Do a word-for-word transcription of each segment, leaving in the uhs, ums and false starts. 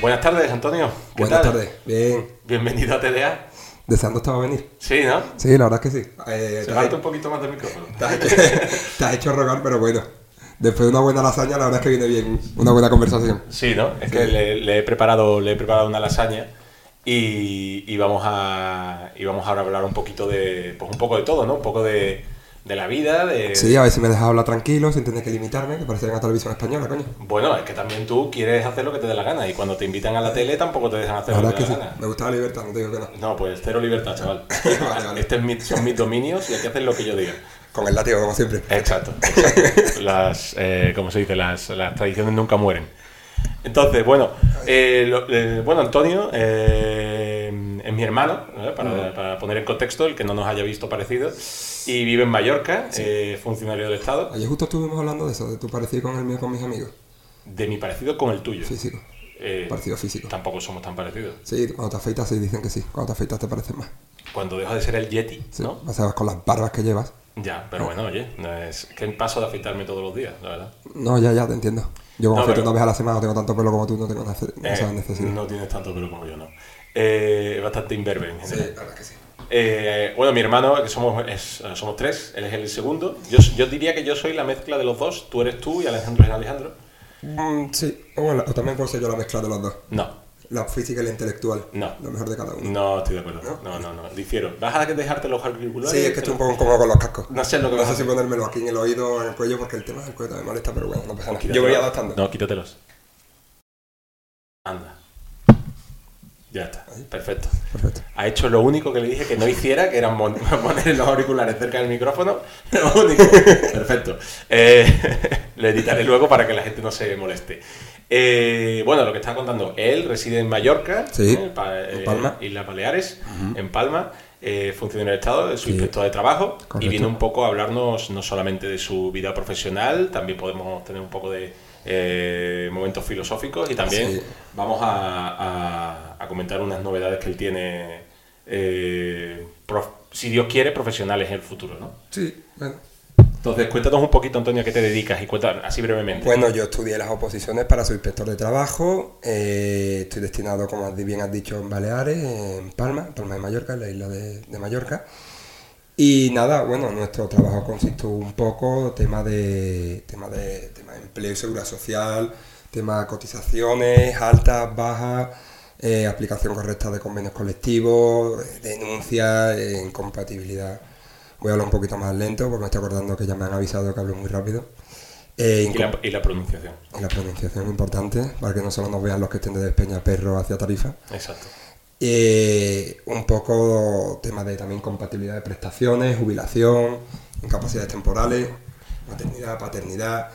Buenas tardes, Antonio. ¿Qué Buenas tal? tardes. Bien. Bienvenido a T D A. Deseando estaba venir. Sí, ¿no? Sí, la verdad es que sí. Eh, Se falta he... un poquito más del micrófono. Te has, hecho... te has hecho rogar, pero bueno. Después de una buena lasaña, la verdad es que viene bien una buena conversación. Sí, ¿no? Es sí. que le, le, he preparado, le he preparado una lasaña y, y vamos a y vamos a hablar un poquito de... Pues un poco de todo, ¿no? Un poco de... De la vida, de... Sí, a ver si me dejas hablar tranquilo, sin tener que limitarme, que parece que en la televisión española, coño. Bueno, es que también tú quieres hacer lo que te dé la gana y cuando te invitan a la tele tampoco te dejan hacer la lo que te dé la sí. gana. Me gusta la libertad, no te digo que no. No, pues cero libertad, chaval. vale, vale. Este es mi, son mis dominios y hay que hacer lo que yo diga. Con el látigo, como siempre. Exacto, exacto. Las, eh, como se dice, las, las tradiciones nunca mueren. Entonces, bueno, eh, lo, eh, bueno Antonio eh, es mi hermano, ¿no? para, para poner en contexto el que no nos haya visto parecido, y vive en Mallorca, sí. eh, funcionario del Estado. Ayer justo estuvimos hablando de eso, de tu parecido con el mío, con mis amigos. De mi parecido con el tuyo. Físico. Eh, parecido físico. Tampoco somos tan parecidos. Sí, cuando te afeitas sí, dicen que sí, cuando te afeitas te parecen más. Cuando dejas de ser el Yeti, sí, ¿no? O sea, con las barbas que llevas. Ya, pero bueno, oye, no es que paso de afeitarme todos los días, la verdad. No, ya, ya, te entiendo. Yo me no, afeito pero... una vez a la semana, no tengo tanto pelo como tú, no tengo esa eh, necesidad. No tienes tanto pelo como yo, no. Eh, bastante imberbe. Sí, la verdad que sí. Eh, bueno, mi hermano, que somos, es, somos tres, él es el segundo. Yo, yo diría que yo soy la mezcla de los dos, tú eres tú y Alejandro es Alejandro. Mm, sí, o bueno, también puedo ser yo la mezcla de los dos. No. La física y la intelectual. No. Lo mejor de cada uno. No, estoy de acuerdo. No, no, no. no. Difiero. ¿Vas a dejarte los auriculares? Sí, es que estoy un poco incómodo con los cascos. No sé lo que No sé si ponérmelo aquí en el oído o en el cuello porque el tema del cuello también molesta, pero bueno, no pasa nada. Yo voy adaptando. No, quítatelos. Anda. Ya está. Perfecto. Perfecto. Ha hecho lo único que le dije que no hiciera, que era poner los auriculares cerca del micrófono. Lo único. Perfecto. Eh, lo editaré luego para que la gente no se moleste. Eh, bueno, lo que estaba contando, él reside en Mallorca, sí, eh, pa, eh, en Palma. Islas Baleares, uh-huh. en Palma, eh, funcionario del Estado, es su sí. inspector de trabajo. Correcto. Y viene un poco a hablarnos no solamente de su vida profesional, también podemos tener un poco de eh, momentos filosóficos y también sí. vamos a, a, a comentar unas novedades que él tiene, eh, prof, si Dios quiere, profesionales en el futuro, ¿no? Sí, bueno. Entonces, cuéntanos un poquito, Antonio, a qué te dedicas y cuéntanos así brevemente. Bueno, yo estudié las oposiciones para subinspector de trabajo. Eh, estoy destinado, como bien has dicho, en Baleares, en Palma, Palma de Mallorca, en la isla de, de Mallorca. Y nada, bueno, nuestro trabajo consistió un poco tema de, tema de, tema de empleo y seguridad social, tema de cotizaciones altas, bajas, eh, aplicación correcta de convenios colectivos, denuncias, eh, incompatibilidad. Voy a hablar un poquito más lento porque me estoy acordando que ya me han avisado que hablo muy rápido. Eh, y, la, y la pronunciación. Y la pronunciación, importante, para que no solo nos vean los que estén desde Peñaperro hacia Tarifa. Exacto. Eh, un poco tema de también compatibilidad de prestaciones, jubilación, incapacidades temporales, maternidad, paternidad.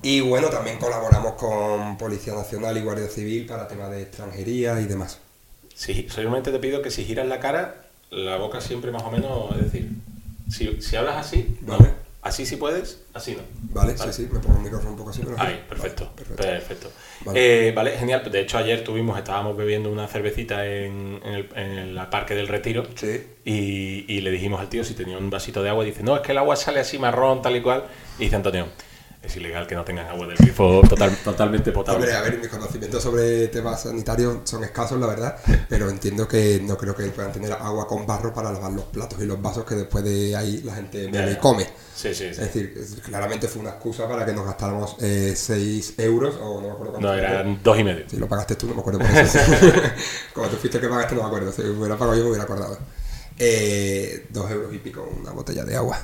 Y bueno, también colaboramos con Policía Nacional y Guardia Civil para temas de extranjería y demás. Sí, solamente te pido que si giras la cara, la boca siempre más o menos, es decir... Si, si hablas así, vale. no. así sí puedes, así no. Vale, vale, sí, sí, me pongo el micrófono un poco así. Pero Ahí, perfecto, vale, perfecto. perfecto. Vale. Eh, vale, genial. De hecho, ayer tuvimos, estábamos bebiendo una cervecita en, en, el, en el Parque del Retiro sí. y, y le dijimos al tío si tenía un vasito de agua y dice, no, es que el agua sale así marrón, tal y cual. Y dice, Antonio, es ilegal que no tengan agua del grifo total, totalmente potable. Hombre, a ver, mis conocimientos sobre temas sanitarios son escasos, la verdad, pero entiendo que no creo que puedan tener agua con barro para lavar los platos y los vasos que después de ahí la gente bebe y come. Sí, sí, sí. Es decir, claramente fue una excusa para que nos gastáramos seis euros o no me acuerdo cuánto. No, eran dos y medio. Si lo pagaste tú, no me acuerdo por eso. Como tú fuiste que pagaste, no me acuerdo. Si hubiera pagado yo, me hubiera acordado. Eh, dos euros y pico una botella de agua.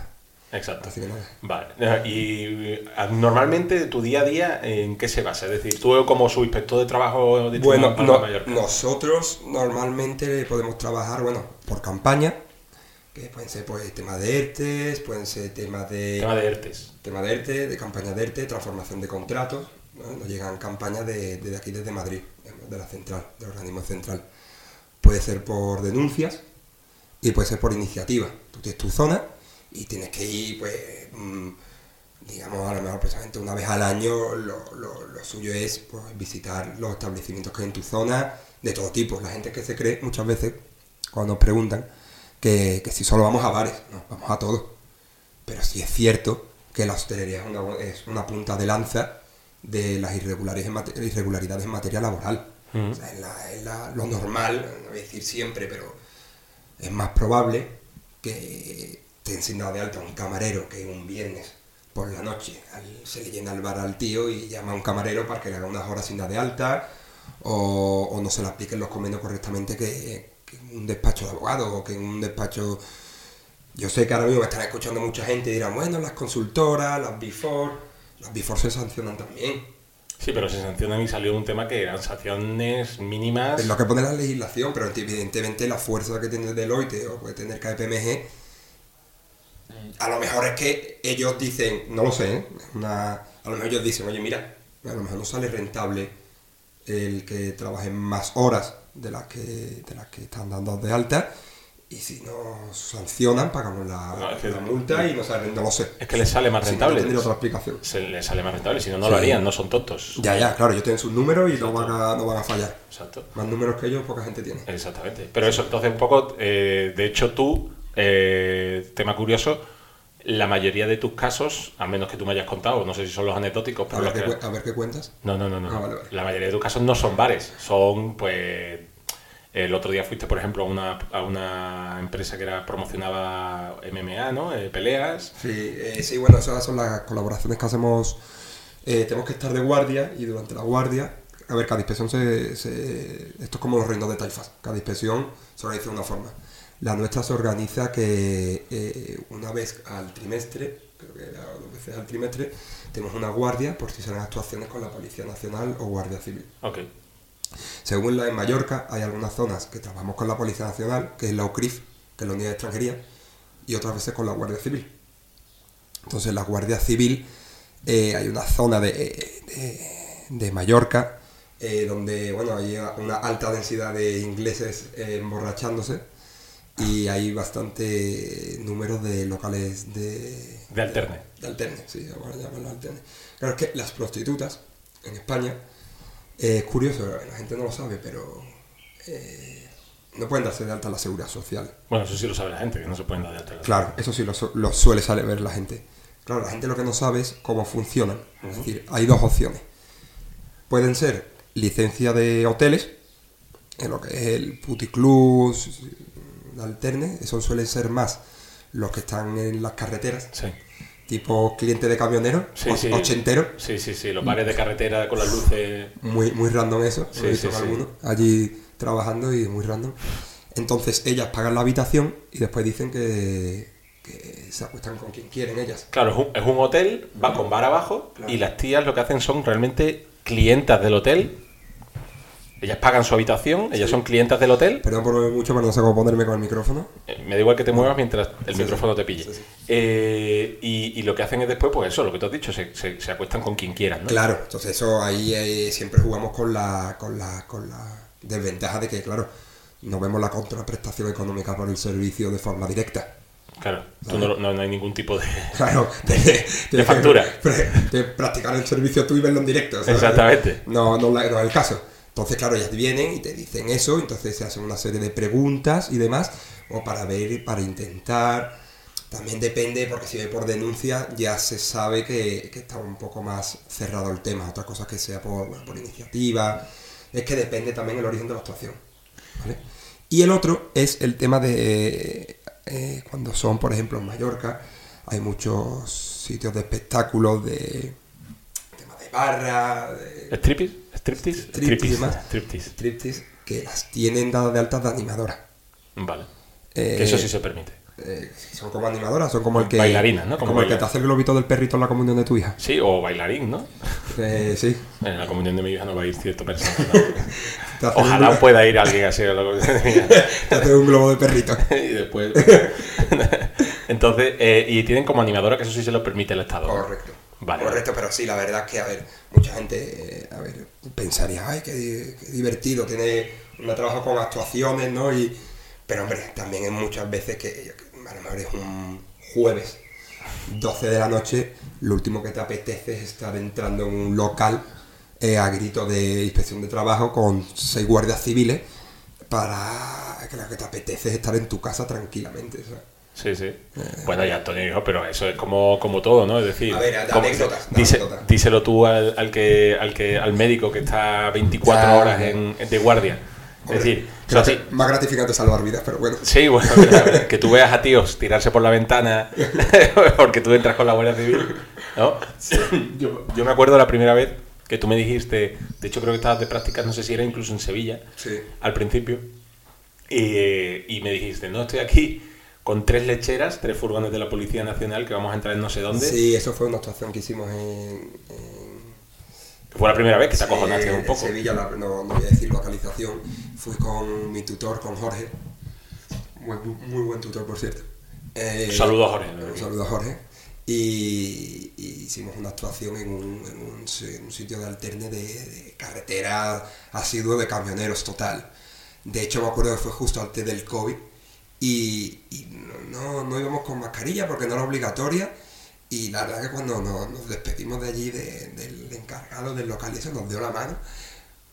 Exacto. Así que no. Vale. Y normalmente tu día a día, ¿en qué se basa? Es decir, tú como subinspector de trabajo de bueno, no, Mallorca. Nosotros normalmente podemos trabajar, bueno, por campaña, que pueden ser pues temas de ERTES, pueden ser temas de... Tema de ERTES. Tema de ERTES, de campaña de ERTES, transformación de contratos. ¿no? Nos llegan campañas de, de aquí, desde Madrid, de la central, del organismo central. Puede ser por denuncias y puede ser por iniciativa. Tú tienes tu zona y tienes que ir, pues, digamos, a lo mejor precisamente una vez al año. Lo, lo, lo suyo es, pues, visitar los establecimientos que hay en tu zona, de todo tipo. La gente que se cree muchas veces, cuando nos preguntan, que, que si solo vamos a bares, no, vamos a todos. Pero sí es cierto que la hostelería es una, es una punta de lanza de las irregularidades en materia laboral. Uh-huh. O sea, es, la, es la, lo normal, no voy a decir siempre, pero es más probable que te han dado de alta un camarero que un viernes por la noche al, se le llena el bar al tío y llama a un camarero para que le haga unas horas sin dar de alta, o, o no se le apliquen los convenios correctamente que, que un despacho de abogado, o que en un despacho... Yo sé que ahora mismo me están escuchando mucha gente y dirán, bueno, las consultoras, las Big Four, las Big Four se sancionan también. Sí, pero se sancionan y salió un tema que eran sanciones mínimas. Es lo que pone la legislación, pero evidentemente la fuerza que tiene Deloitte o puede tener K P M G, a lo mejor es que ellos dicen, no lo sé, ¿eh? Una, a lo mejor ellos dicen, oye, mira, a lo mejor no sale rentable el que trabaje más horas de las que, de las que están dando de alta. Y si nos sancionan, pagamos la, no, es que, la multa y nos salen, no lo sé. Es que les sale más rentable. Si no, no tiene otra explicación. Se les sale más rentable, si no, no sí. lo harían, no son tontos. Ya, ya, claro, ellos tienen sus números y no van, a, no van a fallar. Exacto. Más números que ellos, poca gente tiene. Exactamente. Pero eso, entonces, un poco, eh, de hecho tú, eh, tema curioso, la mayoría de tus casos, a menos que tú me hayas contado, no sé si son los anecdóticos. Pero a, ver los que, que, a ver qué cuentas. No, no, no, no. Ah, vale, vale. La mayoría de tus casos no son bares, son, pues... El otro día fuiste, por ejemplo, a una, a una empresa que era, promocionaba M M A, ¿no? Eh, peleas. Sí, eh, sí, bueno, esas son las colaboraciones que hacemos. Eh, tenemos que estar de guardia y durante la guardia... A ver, cada inspección se... se esto es como los reinos de taifas. Cada inspección se organiza de una forma. La nuestra se organiza que eh, una vez al trimestre, creo que era dos veces al trimestre, tenemos una guardia por si se dan actuaciones con la Policía Nacional o Guardia Civil. Ok. Según la en Mallorca, hay algunas zonas que trabajamos con la Policía Nacional, que es la U C R I F, que es la Unidad de Extranjería, y otras veces con la Guardia Civil. Entonces, la Guardia Civil, eh, hay una zona de, de, de Mallorca eh, donde, bueno, hay una alta densidad de ingleses eh, emborrachándose y hay bastante número de locales de... De alterne. De, de alterne, sí, ahora llaman los alterne. Claro, es que las prostitutas en España... Eh, es curioso, la gente no lo sabe, pero eh, no pueden darse de alta la seguridad social. Bueno, eso sí lo sabe la gente, que no se pueden dar de alta la Claro, seguridad. Eso sí lo, su- lo suele saber la gente. Claro, la gente lo que no sabe es cómo funcionan. Uh-huh. Es decir, hay dos opciones. Pueden ser licencia de hoteles, en lo que es el puticlub, la alterne, eso suelen ser más los que están en las carreteras. Sí. Tipo cliente de camionero, sí, o, sí. ochentero. Sí, sí, sí, los bares de carretera con las luces... Muy, muy random eso, sí, he sí, sí. Algunos allí trabajando y muy random. Entonces ellas pagan la habitación y después dicen que, que se acuestan con quien quieren ellas. Claro, es un, es un hotel, va con bar abajo, claro. Y las tías lo que hacen son realmente clientas del hotel. Ellas pagan su habitación, ellas sí. son clientas del hotel. Perdón por beber mucho, pero no sé cómo ponerme con el micrófono. Eh, me da igual que te muevas mientras el sí, micrófono sí. te pille. Sí, sí. Eh, y, y lo que hacen es después, pues eso, lo que tú has dicho, se, se, se acuestan con quien quieran, ¿no? Claro, entonces eso ahí eh, siempre jugamos con la, con, la, con la desventaja de que, claro, no vemos la contraprestación económica por el servicio de forma directa. Claro, tú no, no, no hay ningún tipo de, claro, de, de, de factura. De, de practicar el servicio tú y verlo en directo. ¿Sabes? Exactamente. No, no, no es el caso. Entonces, claro, ellas vienen y te dicen eso, entonces se hacen una serie de preguntas y demás, o para ver, para intentar. También depende, porque si ve por denuncia ya se sabe que, que está un poco más cerrado el tema. Otra cosa que sea por, bueno, por iniciativa, es que depende también el origen de la actuación, ¿vale? Y el otro es el tema de eh, cuando son, por ejemplo, en Mallorca, hay muchos sitios de espectáculos, de temas de barra, de... ¿Striptease? Striptease, striptease, striptease, striptease. Striptease, que las tienen dadas de altas de animadoras. Vale. Eh, que eso sí se permite. Eh, son como animadoras, son como el que... Bailarinas, ¿no? Como, como el que te hace el globito del perrito en la comunión de tu hija. Sí, o bailarín, ¿no? Eh, sí. En la comunión de mi hija no va a ir cierto personaje. ¿No? Ojalá un... pueda ir alguien así a la comunión de mi hija. Te hace un globo de perrito. Y después... Entonces, eh, y tienen como animadora, que eso sí se lo permite el Estado. Correcto. Vale. Correcto, pero sí, la verdad es que, a ver, mucha gente, eh, a ver, pensaría, ay, qué, qué divertido, tiene un trabajo con actuaciones, ¿no? Y, pero, hombre, también hay muchas veces que, a lo mejor es un jueves, doce de la noche, lo último que te apetece es estar entrando en un local eh, a grito de inspección de trabajo con seis guardias civiles para que lo que te apetece es estar en tu casa tranquilamente, ¿sabes? Sí, sí. Bueno, ya Antonio dijo, pero eso es como, como todo, ¿no? Es decir, a ver, anécdotas, dice, anécdotas. Díselo tú al, al que al que al médico que está veinticuatro ya, horas en, de guardia. Hombre, es decir, creo que más gratificante salvar vidas, pero bueno. Sí, bueno, mira, que tú veas a tíos tirarse por la ventana porque tú entras con la Guardia Civil, ¿no? Sí. Yo, yo me acuerdo la primera vez que tú me dijiste, de hecho creo que estabas de prácticas, no sé si era incluso en Sevilla, sí, al principio, y, y me dijiste, no, estoy aquí con tres lecheras, tres furgones de la Policía Nacional que vamos a entrar en no sé dónde. Sí, eso fue una actuación que hicimos en... en... Fue la primera vez que te acojonaste eh, un poco. En Sevilla, la, no, no voy a decir localización, fui con mi tutor, con Jorge, muy, muy buen tutor por cierto. Eh, Saludos a Jorge. ¿No? Saludos a Jorge. Y, y hicimos una actuación en un, en un, en un sitio de alterne de, de carretera asiduo de camioneros total. De hecho me acuerdo que fue justo antes del COVID. Y, y no, no íbamos con mascarilla porque no era obligatoria, y la verdad que cuando nos, nos despedimos de allí de, del encargado del local y eso nos dio la mano,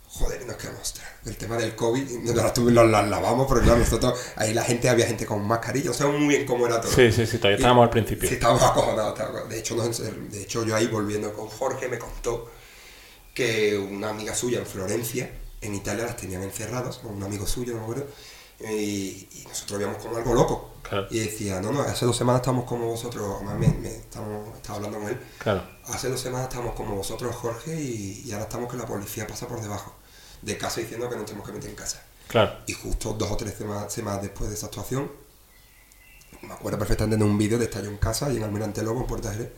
joder, nos quedamos, ostras, el tema del COVID, nosotros nos la, la lavamos porque claro, nosotros, ahí la gente, había gente con mascarilla, o sea, muy bien cómo era todo. Sí, sí, sí, todavía estábamos y, al principio. Sí, estábamos acojonados, estábamos, de hecho, nos, de hecho yo ahí volviendo con Jorge me contó que una amiga suya en Florencia, en Italia las tenían encerradas, con un amigo suyo, no me acuerdo, Y, y nosotros íbamos como algo loco. Claro. Y decía, no, no, hace dos semanas estamos como vosotros, además me, me estamos, estaba hablando con él. Claro. Hace dos semanas estamos como vosotros, Jorge, y, y ahora estamos que la policía pasa por debajo de casa diciendo que no tenemos que meter en casa. Claro. Y justo dos o tres semanas, semanas después de esa actuación, me acuerdo perfectamente de un vídeo de estallo en casa y en Almirante Lobo, en Puerta Jerez,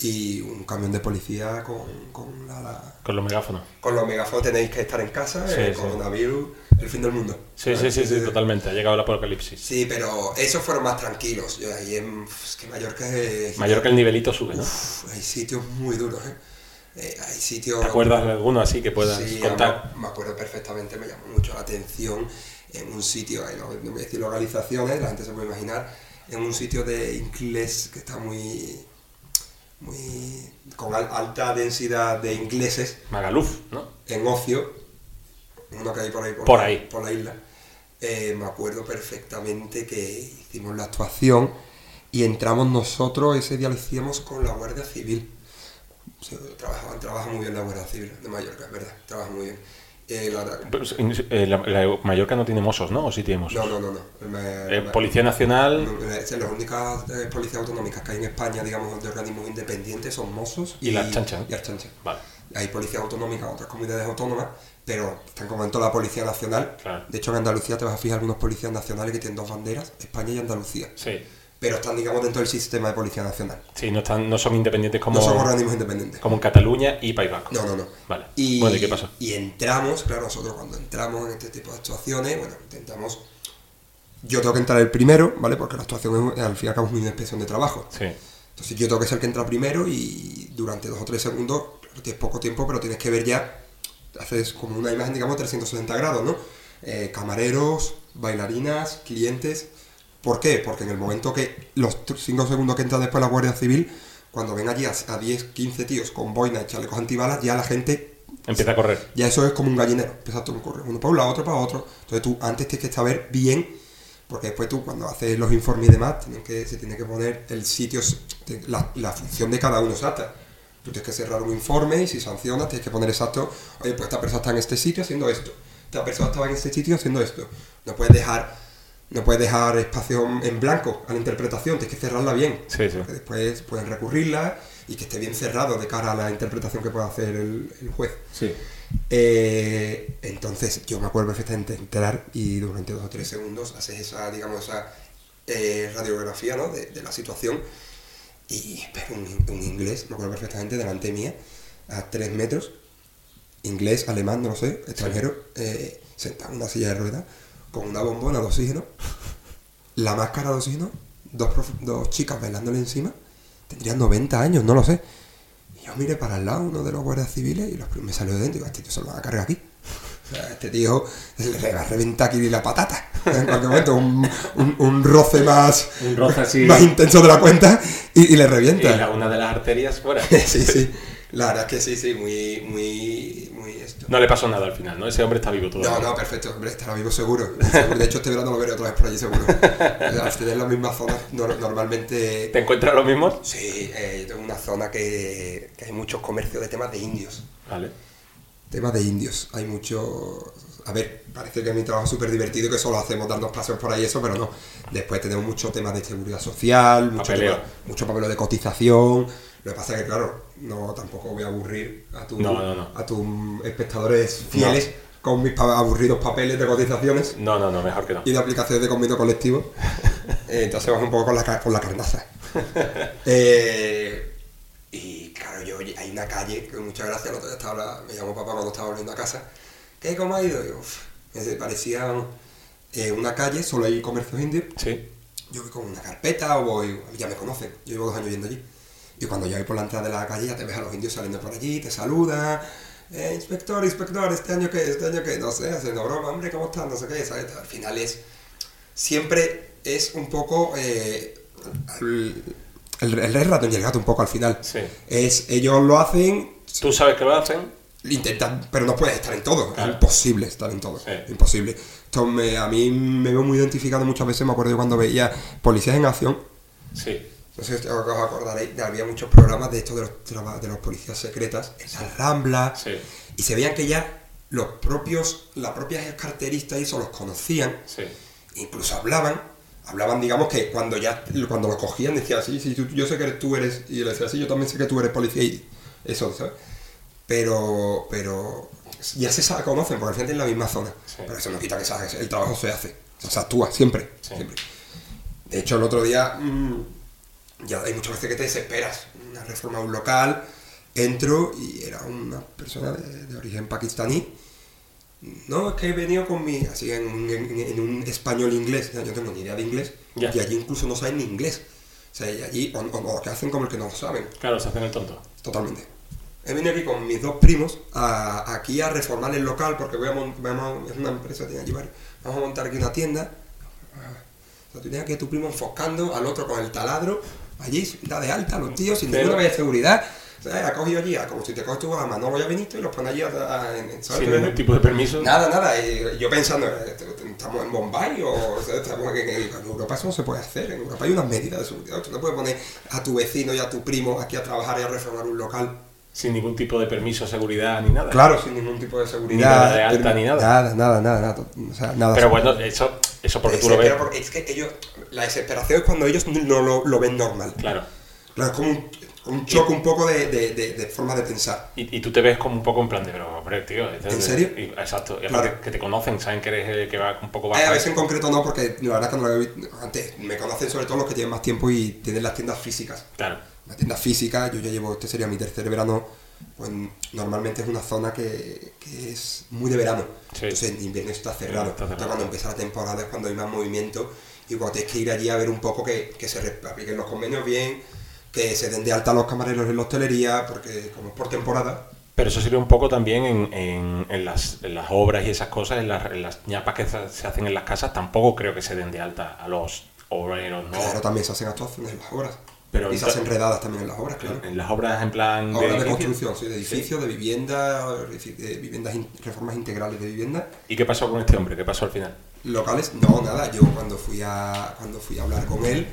y un camión de policía con, con la, la... Con los megáfonos. Con los megáfonos, tenéis que estar en casa, sí, el sí. Coronavirus, el fin del mundo. Sí, sí, sí, sí, totalmente, ha llegado el apocalipsis. Sí, pero esos fueron más tranquilos. Yo ahí en... Es que Mallorca es... Mallorca el nivelito sube, ¿no? Uf, hay sitios muy duros, ¿eh? eh hay sitios... ¿Te acuerdas de alguno así que puedas sí, contar? Me, me acuerdo perfectamente, me llamó mucho la atención en un sitio, no, no voy a decir localizaciones, la gente se puede imaginar, en un sitio de inglés que está muy... muy con al, alta densidad de ingleses, Magaluf, ¿no? En ocio, uno que hay por ahí por, por, la, ahí. por la isla. Eh, me acuerdo perfectamente que hicimos la actuación y entramos nosotros, ese día lo hicimos con la Guardia Civil. O sea, trabajaban, trabaja muy bien la Guardia Civil de Mallorca, es verdad, trabaja muy bien. Eh, la, eh, la, la Mallorca no tiene mozos, ¿no? ¿O sí tiene mozos? No, no, no. no. Me, eh, me, Policía Nacional... Las únicas eh, policías autonómicas que hay en España, digamos, de organismos independientes son mozos y... Y las chanchas. Y las chanchas. Vale. Hay policías autonómicas, otras comunidades autónomas, pero están comentando la Policía Nacional. Claro. De hecho, en Andalucía te vas a fijar algunos policías nacionales que tienen dos banderas, España y Andalucía. Sí. Pero están, digamos, dentro del sistema de Policía Nacional. Sí, no están, no son independientes como... No son organismos independientes. Como en Cataluña y País Vasco. No, no, no. Vale. Y, bueno, ¿y qué pasó? Y entramos, claro, nosotros cuando entramos en este tipo de actuaciones, bueno, intentamos... Yo tengo que entrar el primero, ¿vale? Porque la actuación es, al fin y al cabo, es una inspección de trabajo. Sí. Entonces yo tengo que ser el que entra primero y durante dos o tres segundos, claro, tienes poco tiempo, pero tienes que ver ya... Haces como una imagen, digamos, trescientos sesenta grados, ¿no? Eh, camareros, bailarinas, clientes... ¿Por qué? Porque en el momento que los cinco segundos que entra después la Guardia Civil, cuando ven allí a, a diez, quince tíos con boina y chalecos antibalas, ya la gente... Empieza a correr. Ya eso es como un gallinero. Empieza a correr uno para un lado, otro para otro. Entonces tú antes tienes que saber bien, porque después tú cuando haces los informes y demás, tienen que, se tiene que poner el sitio, la, la función de cada uno exacta. Tú tienes que cerrar un informe y si sancionas tienes que poner exacto, oye, pues esta persona está en este sitio haciendo esto, esta persona estaba en este sitio haciendo esto. No puedes dejar... No puedes dejar espacio en blanco a la interpretación, tienes que cerrarla bien. Sí, sí. Porque después pueden recurrirla y que esté bien cerrado de cara a la interpretación que pueda hacer el, el juez. Sí. Eh, entonces, yo me acuerdo perfectamente de entrar y durante dos o tres segundos haces esa, digamos, esa eh, radiografía, ¿no? de, de la situación. Y pero un, un inglés, me acuerdo perfectamente, delante mía, a tres metros, inglés, alemán, no lo sé, extranjero, sí. eh, sentado en una silla de ruedas, con una bombona de oxígeno, la máscara de oxígeno, dos, prof- dos chicas bailándole encima, tendrían noventa años, no lo sé, Yo miré para el lado, uno de los guardias civiles, y los me salió de dentro y digo, este tío se lo va a cargar aquí. O sea, este tío le va a reventar aquí la patata. En cualquier momento, un, un, un roce más un roce así, más intenso de la cuenta y, y le revienta. Y la, una de las arterias fuera. Sí, sí. La verdad es que sí, sí, muy, muy, muy esto. No le pasó nada al final, ¿no? Ese hombre está vivo todavía. No, no, perfecto, hombre, estará vivo seguro. De hecho, este verano lo veré otra vez por allí seguro. Al tener las mismas zonas, no, normalmente... ¿Te encuentras lo mismo? Sí, eh, tengo una zona que, que hay muchos comercios de temas de indios. Vale. Temas de indios, hay mucho... A ver, parece que es mi trabajo súper divertido que solo hacemos darnos paseos por ahí eso, pero no. Después tenemos muchos temas de seguridad social, mucho papeleo, tema, mucho papeleo de cotización... Lo que pasa es que, claro, no tampoco voy a aburrir a tus no, no, no. a tus espectadores fieles no. con mis pa- aburridos papeles de cotizaciones. No, no, no, mejor que no. Y de aplicaciones de convenio colectivo. Entonces vamos un poco con la, con la carnaza. eh, y claro, yo hay una calle que muchas gracias, el otro día estaba, me llamó papá cuando estaba volviendo a casa. ¿Qué? ¿Cómo ha ido? Yo, parecía eh, una calle, solo hay comercios indios. Sí. Yo voy con una carpeta o voy, ya me conocen, yo llevo dos años yendo allí. Y cuando ya voy por la entrada de la calle ya te ves a los indios saliendo por allí, te saludan. Eh, inspector, inspector, ¿este año qué? ¿Este año qué? No sé, haciendo broma, hombre, ¿cómo estás? No sé qué, ¿sabes? Al final es... Siempre es un poco... Eh, el, el, el ratón y el gato un poco al final. Sí. Es, ellos lo hacen... ¿Tú sabes que lo hacen? Intentan, pero no puedes estar en todo. Claro. Es imposible estar en todo. Sí. Imposible. Entonces, me, a mí me veo muy identificado muchas veces. Me acuerdo yo cuando veía Policías en Acción. Sí. No sé si os acordaréis, había muchos programas de estos de los, de los policías secretas, en las Ramblas, sí. Y se veían que ya los propios, las propias carteristas y eso los conocían, sí. Incluso hablaban, hablaban digamos que cuando ya cuando lo cogían decían, sí, sí, tú, yo sé que tú eres, y le decía, sí, yo también sé que tú eres policía y eso, ¿sabes? Pero, pero ya se sabe, conocen, porque al final es la misma zona, sí. Pero eso no quita que sabes, el trabajo se hace, o se actúa siempre, sí. Siempre. De hecho, el otro día... Mmm, ya hay muchas veces que te desesperas. Una reforma a un local, entro y era una persona de, de origen pakistaní. No, es que he venido con mi... Así en, en, en un español inglés. Yo no tengo ni idea de inglés. Yeah. Y allí incluso no saben ni inglés. O sea, y allí o, o, o que hacen como el que no lo saben. Claro, se hacen el tonto. Totalmente. He venido aquí con mis dos primos a, aquí a reformar el local porque voy a montar... Es una empresa que tiene allí varios. Vamos a montar aquí una tienda. O sea, tú tienes aquí a tu primo enfoscando al otro con el taladro. Allí da de alta a los tíos sin ninguna valla de seguridad. O sea, ha cogido allí, como si te coges tú a Manolo y a Benito y los pones allí a, a, a, en... ¿Sin ningún tipo de permiso? Nada, nada. Y yo pensando, ¿estamos en Bombay o estamos en, en Europa? Eso no se puede hacer. En Europa hay unas medidas de seguridad. Tú no puedes poner a tu vecino y a tu primo aquí a trabajar y a reformar un local. Sin ningún tipo de permiso, seguridad ni nada. Claro, sin ningún tipo de seguridad. Ni nada de alta, ni nada. Nada, nada, nada. nada, o sea, nada pero bueno, nada. eso... Eso porque tú lo ves. Porque es que ellos, la desesperación es cuando ellos no lo, lo ven normal. Claro. Claro, es como un, un choque un poco de, de, de, de forma de pensar. Y, y tú te ves como un poco en plan de, pero hombre, tío. Entonces, ¿en serio? Y, exacto. Es claro. que, que te conocen, saben que eres el que va un poco bajo. Eh, a veces en concreto no, porque la verdad que no lo he visto antes. Me conocen sobre todo los que tienen más tiempo y tienen las tiendas físicas. Claro. Las tiendas físicas, yo ya llevo, este sería mi tercer verano. Pues normalmente es una zona que, que es muy de verano, sí. Entonces en invierno está cerrado, sí, entonces cuando empieza la temporada es cuando hay más movimiento y cuando tienes que ir allí a ver un poco que, que se apliquen los convenios bien, que se den de alta los camareros en la hostelería, porque como es por temporada... Pero eso sirve un poco también en, en, en, las, en las obras y esas cosas, en las, en las ñapas que se hacen en las casas, tampoco creo que se den de alta a los obreros, ¿no? Claro, también se hacen actuaciones en las obras. Pero y se hacen enredadas también en las obras, claro. En las obras en plan... Obras de, de construcción, sí, de edificios, sí. de viviendas, de viviendas reformas integrales de viviendas. ¿Y qué pasó con este hombre? ¿Qué pasó al final? Locales, no, nada. Yo cuando fui a cuando fui a hablar con él,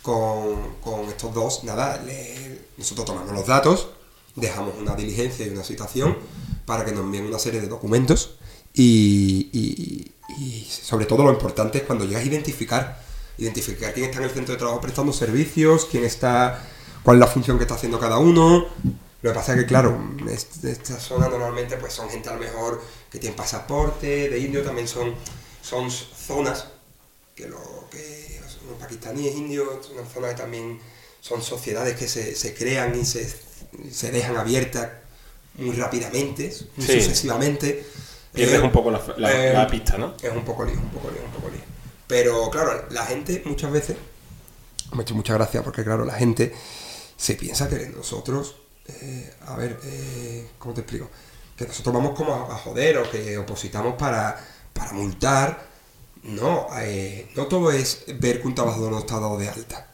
con, con estos dos, nada, le, nosotros tomamos los datos, dejamos una diligencia y una citación para que nos envíen una serie de documentos y, y, y sobre todo lo importante es cuando llegas a identificar Identificar quién está en el centro de trabajo prestando servicios, quién está, cuál es la función que está haciendo cada uno. Lo que pasa es que, claro, en esta zona normalmente pues son gente a lo mejor que tiene pasaporte, de indio, también son, son zonas que lo que son pakistaníes, indios, son zonas que también son sociedades que se, se crean y se, se dejan abiertas muy rápidamente, muy sí. sucesivamente. Pierdes eh, un poco la, la, eh, la pista, ¿no? Es un poco lío, un poco lío, un poco lío. Pero claro, la gente muchas veces, me ha hecho mucha gracia porque claro, la gente se piensa que nosotros eh, a ver, eh, ¿cómo te explico? Que nosotros vamos como a, a joder o que opositamos para, para multar. No, eh, no todo es ver que un trabajador no está dado de alta.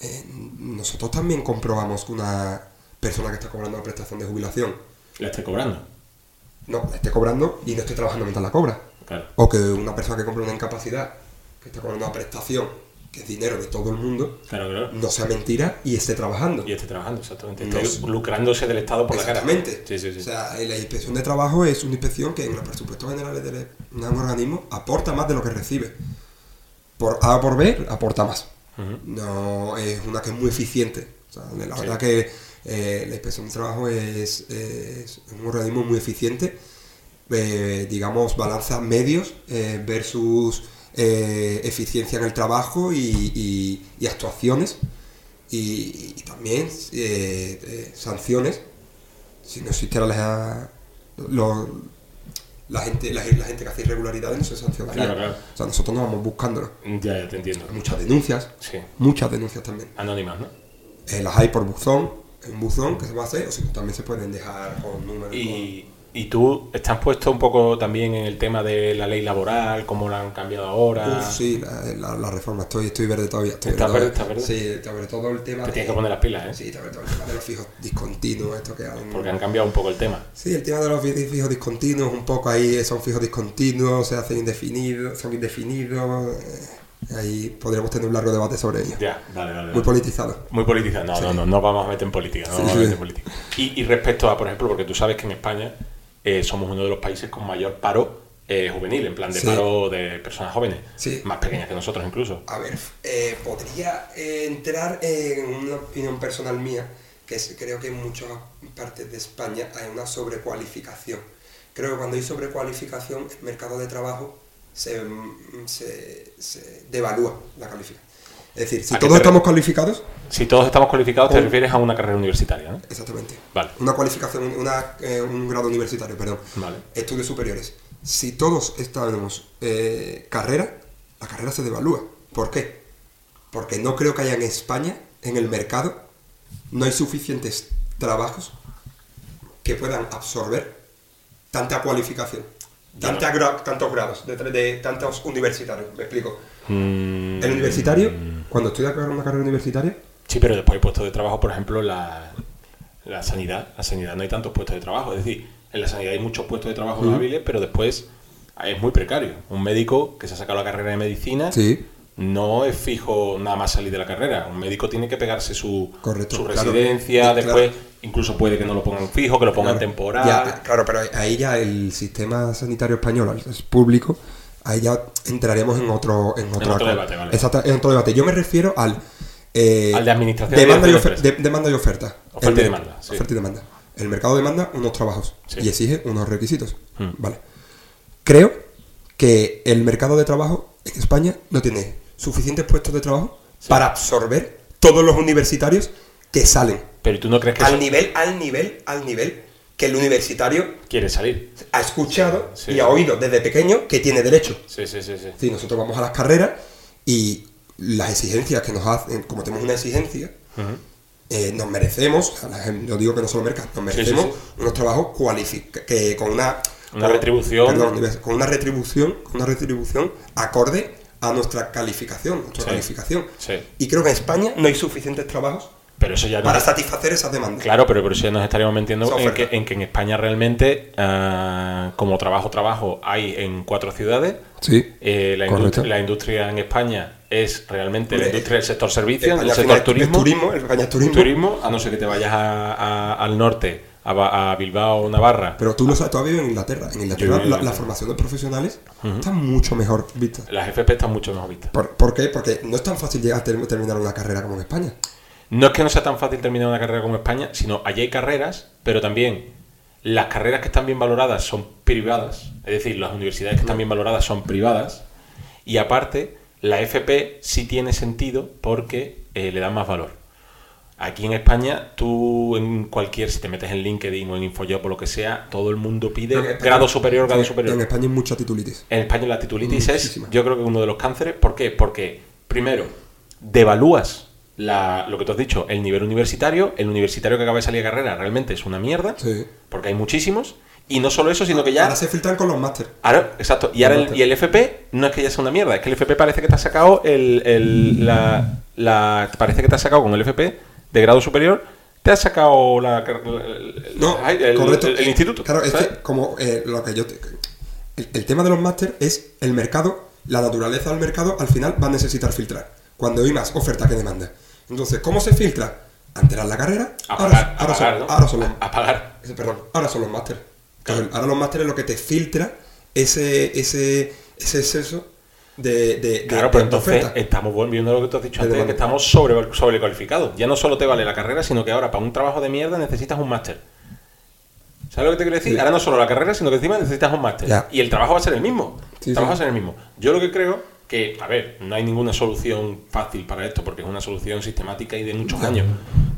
Eh, nosotros también comprobamos que una persona que está cobrando la prestación de jubilación... ¿La esté cobrando? No, la esté cobrando y no esté trabajando mientras la cobra. Claro. O que una persona que compra una incapacidad, que está cobrando una prestación, que es dinero de todo el mundo, claro, claro, no sea mentira y esté trabajando. Y esté trabajando, exactamente. Esté no, lucrándose del Estado por la cara. Exactamente. Sí, sí, sí. O sea, la inspección de trabajo es una inspección que en los presupuestos generales de un organismo aporta más de lo que recibe. Por A o por B, aporta más. Uh-huh. No es una que es muy eficiente. O sea, la sí. verdad que eh, la inspección de trabajo es, es un organismo muy eficiente. Eh, digamos, balanza medios eh, versus... Eh, eficiencia en el trabajo y, y, y actuaciones y, y también eh, eh, sanciones si no existiera la, lo, la gente la, la gente que hace irregularidades no se sancionaría. Claro, claro. O sea, nosotros no vamos buscándolo. Ya, ya te entiendo. Muchas denuncias, sí. Muchas denuncias también. Anónimas, ¿no? Eh, las hay por buzón, en buzón que se va a hacer, o si no, también se pueden dejar con números. Y... ¿Y tú estás puesto un poco también en el tema de la ley laboral, cómo la han cambiado ahora? Uf, sí, la, la, la reforma, estoy, estoy verde todavía. Estoy ¿Estás verde? ¿Estás verde? Sí, sobre todo el tema... Te de, tienes que poner las pilas, ¿eh? Sí, sobre todo el tema de los fijos discontinuos, esto que han... Porque han cambiado un poco el tema. Sí, el tema de los fijos discontinuos, un poco ahí son fijos discontinuos, se hacen indefinidos, son indefinidos... Eh. Ahí podríamos tener un largo debate sobre ello. Ya, vale, vale. Muy vale. politizado. Muy politizado. No, sí. no, no, no vamos a meter en política. No sí, vamos sí. a meter en política. Y, y respecto a, por ejemplo, porque tú sabes que en España eh, somos uno de los países con mayor paro eh, juvenil, en plan de sí. paro de personas jóvenes, sí. más pequeñas que nosotros incluso. A ver, eh, podría eh, entrar en una opinión personal mía, que es, creo que en muchas partes de España hay una sobrecualificación. Creo que cuando hay sobrecualificación, el mercado de trabajo... Se, se, se devalúa la calificación. Es decir, si todos estamos cualificados... Si todos estamos cualificados, te refieres a una carrera universitaria, ¿no? Exactamente. Vale. Una cualificación, una, eh, un grado universitario, perdón. Vale. Estudios superiores. Si todos estamos eh, carrera, la carrera se devalúa. ¿Por qué? Porque no creo que haya en España, en el mercado, no hay suficientes trabajos que puedan absorber tanta cualificación. Tantos, gra- tantos grados, de, de tantos universitarios, me explico. Mm. El universitario, cuando estudia una carrera universitaria... Sí, pero después hay puestos de trabajo, por ejemplo, la, la sanidad. La sanidad no hay tantos puestos de trabajo. Es decir, en la sanidad hay muchos puestos de trabajo mm. hábiles, pero después es muy precario. Un médico que se ha sacado la carrera de medicina sí. no es fijo nada más salir de la carrera. Un médico tiene que pegarse su, Correcto, su residencia, claro, después... Claro. Incluso puede que no lo pongan fijo, que lo pongan claro, temporal. Ya, claro, pero ahí ya el sistema sanitario español es público. Ahí ya entraríamos en otro, en otro, en otro debate. Vale. Exacto, en otro debate. Yo me refiero al... Eh, al de administración. Demanda, de y, ofer- de, demanda y oferta. Oferta el, y demanda. Sí. Oferta y demanda. El mercado demanda unos trabajos sí. y exige unos requisitos. Hmm. Vale. Creo que el mercado de trabajo en España no tiene suficientes puestos de trabajo sí. para absorber todos los universitarios que salen. Pero tú no crees que al eso... nivel, al nivel, al nivel que el universitario quiere salir, ha escuchado sí, sí, y ha oído desde pequeño que tiene derecho. Sí, sí, sí, sí. Sí, nosotros vamos a las carreras y las exigencias que nos hacen, como tenemos una exigencia, uh-huh. eh, nos merecemos, yo digo que no solo mercas, nos merecemos sí, sí, sí. unos trabajos cualific- que con una, una con, retribución, perdón, con una retribución, con una retribución acorde a nuestra calificación, nuestra sí, calificación. Sí. Y creo que en España no hay suficientes trabajos. Pero eso ya para no... satisfacer esas demandas. Claro, pero por eso ya nos estaríamos mintiendo en que, en que en España realmente, uh, como trabajo, trabajo, hay en cuatro ciudades. Sí. Eh, la, industria, la industria en España es realmente la industria del sector servicios, del sector turismo. turismo, el turismo. Turismo, a no ser que te vayas a, a, al norte, a, a Bilbao o Navarra. Pero tú lo sabes, tú has vivido en Inglaterra. En Inglaterra, la, la formación de profesionales uh-huh. está mucho mejor vista. Las F P están mucho mejor vistas. ¿Por, ¿Por qué? Porque no es tan fácil llegar a terminar una carrera como en España. No es que no sea tan fácil terminar una carrera como España, sino allí hay carreras, pero también las carreras que están bien valoradas son privadas, es decir, las universidades que están bien valoradas son privadas, y aparte, la F P sí tiene sentido porque eh, le dan más valor. Aquí en España, tú en cualquier, si te metes en LinkedIn o en InfoJob o lo que sea, todo el mundo pide España, grado superior, grado en, superior. En España hay mucha titulitis. En España la titulitis Muchísima. Es, yo creo que uno de los cánceres. ¿Por qué? Porque, primero, devalúas la, lo que tú has dicho, el nivel universitario, el universitario que acaba de salir de carrera realmente es una mierda, sí, porque hay muchísimos. Y no solo eso, sino que ya... Ahora se filtran con los máster. Ahora, exacto. Y, ahora el, y el F P no es que ya sea una mierda, es que el F P parece que te ha sacado el, el, la, la... Parece que te ha sacado con el F P de grado superior, te ha sacado la... El, no, el, correcto. El, el instituto. Claro, ¿sabes? Es que como eh, lo que yo... Te, el, el tema de los máster es el mercado, la naturaleza del mercado, al final va a necesitar filtrar. Cuando hay más oferta que demanda. Entonces, ¿cómo se filtra? Antes era la carrera, a pagar, ahora, a pagar, ahora, son, ¿no? ahora son los... A pagar. Perdón, ahora son los máster. Claro, ahora los másteres lo que te filtra ese ese ese exceso de, de claro, de, pero de entonces oferta. Estamos volviendo a lo que tú has dicho de antes, de que estamos sobre, sobrecualificados. Ya no solo te vale la carrera, sino que ahora para un trabajo de mierda necesitas un máster. ¿Sabes lo que te quiero decir? Sí. Ahora no solo la carrera, sino que encima necesitas un máster. Ya. Y el trabajo va a ser el mismo. Sí, el trabajo sí. va a ser el mismo. Yo lo que creo que, a ver, no hay ninguna solución fácil para esto, porque es una solución sistemática y de muchos sí. años.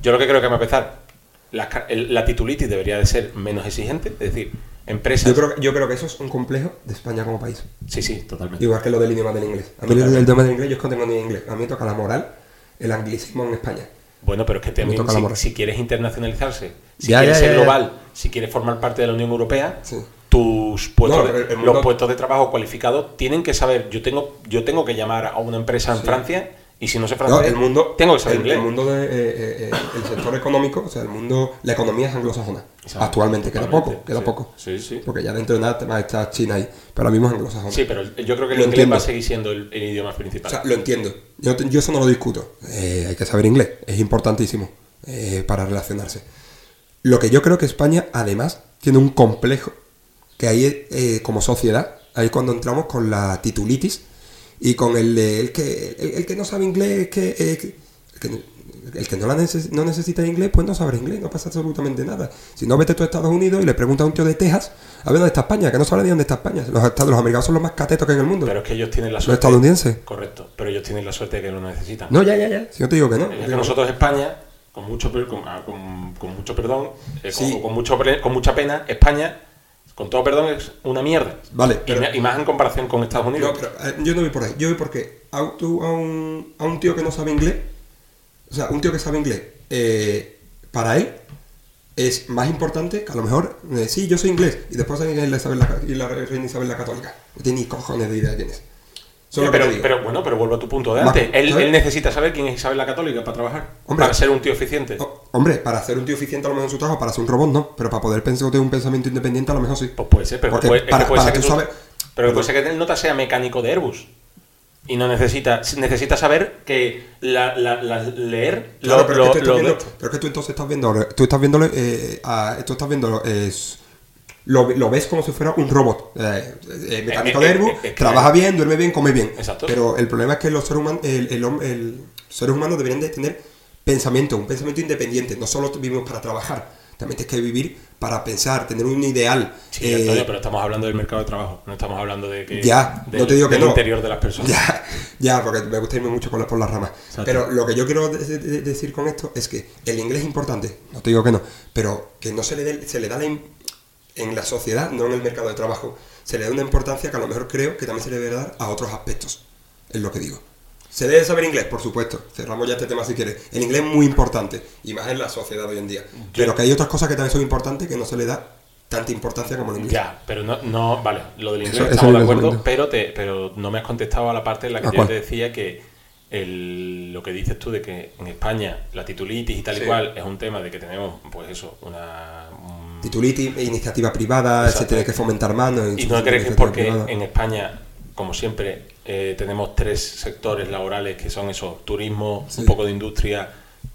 Yo lo que creo que va a empezar... La, la titulitis debería de ser menos exigente, es decir, empresas... Yo creo, yo creo que eso es un complejo de España como país. Sí, sí, totalmente. Igual que lo del idioma del inglés. A mí totalmente. El idioma del inglés, yo es que no tengo ni inglés. A mí me toca la moral, el anglicismo en España. Bueno, pero es que también si, si quieres internacionalizarse, si ya, quieres ya, ya, ser ya, global, ya. si quieres formar parte de la Unión Europea, sí. tus puestos no, de, el, el mundo... los puestos de trabajo cualificados tienen que saber... Yo tengo, yo tengo que llamar a una empresa en sí. Francia... Y si no se francés, no, el mundo, tengo que saber inglés. El mundo de, eh, eh, el sector económico, o sea, el mundo, la economía es anglosajona. Exacto, actualmente, queda poco, queda sí, poco. Sí, sí. Porque ya dentro de nada está China ahí, pero ahora mismo es anglosajona. Sí, pero yo creo que el lo inglés entiendo. Va a seguir siendo el, el idioma principal. O sea, lo entiendo. Yo, yo eso no lo discuto. Eh, hay que saber inglés, es importantísimo eh, para relacionarse. Lo que yo creo que España, además, tiene un complejo que ahí, eh, como sociedad, ahí cuando entramos con la titulitis, y con el, el que el, el que no sabe inglés, que, eh, que el que no, la neces- no necesita inglés, pues no sabe inglés, no pasa absolutamente nada. Si no, vete tú a Estados Unidos y le preguntas a un tío de Texas, a ver dónde está España, que no sabe ni dónde está España. Los, estados, los americanos son los más catetos que hay en el mundo. Pero es que ellos tienen la suerte. Los estadounidenses. Correcto, pero ellos tienen la suerte de que no necesitan. No, ya, ya, ya. Si yo te digo que no. Es que nosotros que... España, con mucho, con, con, con mucho perdón, eh, sí. con, con, mucho, con mucha pena, España... Con todo perdón, es una mierda. Vale. Pero, y, y más en comparación con Estados Unidos. No, pero, yo no voy por ahí. Yo voy porque a un, a un tío que no sabe inglés, o sea, un tío que sabe inglés, eh, para él es más importante que a lo mejor, eh, sí, yo soy inglés, y después hay la Isabel la Católica. No tiene ni cojones de idea de quién es. Solo pero, pero bueno, pero vuelvo a tu punto de antes. Él, él necesita saber quién es Isabel la Católica para trabajar. Hombre, para ser un tío eficiente. Oh, hombre, para ser un tío eficiente a lo mejor en su trabajo, para ser un robot no, pero para poder pensar tener un pensamiento independiente a lo mejor sí. Pues puede ser, pero puede, para, es que puede para, ser que tú, saber... Pero puede ser que él no sea mecánico de Airbus. Y no necesita, necesita saber que la, la, la leer claro, lo, pero, lo, es que lo viendo, pero es que tú entonces estás viendo, tú estás viéndole, eh, a, tú estás viendo eh, Lo, lo ves como si fuera un robot. Eh, eh, mecánico eh, de Airbus, eh, eh, trabaja bien, duerme bien, come bien. Exacto. Pero el problema es que los seres humanos, el, el, el, seres humanos deberían de tener pensamiento, un pensamiento independiente. No solo vivimos para trabajar, también tienes que vivir para pensar, tener un ideal. Sí, eh, Antonio, pero estamos hablando del mercado de trabajo, no estamos hablando de que ya, del, no te digo que del no. interior de las personas. Ya, ya, porque me gusta irme mucho por, la, por las ramas. Exacto. Pero lo que yo quiero de, de, decir con esto es que el inglés es importante, no te digo que no, pero que no se le, de, se le da la... En la sociedad, no en el mercado de trabajo, se le da una importancia que a lo mejor creo que también se le debe dar a otros aspectos, es lo que digo. Se debe saber inglés, por supuesto, cerramos ya este tema si quieres. El inglés es muy importante, y más en la sociedad hoy en día. Yo, pero que hay otras cosas que también son importantes que no se le da tanta importancia como el inglés. Ya, pero no, no vale, lo del inglés eso, estamos eso de acuerdo, pero, te, pero no me has contestado a la parte en la que yo te decía que el, lo que dices tú de que en España la titulitis y tal sí. y cual es un tema de que tenemos, pues eso, una... Un, titulitis, iniciativa privada, se tiene que fomentar manos. ¿Y no crees que porque privada? En España, como siempre, eh, tenemos tres sectores laborales que son esos, turismo, sí. un poco de industria,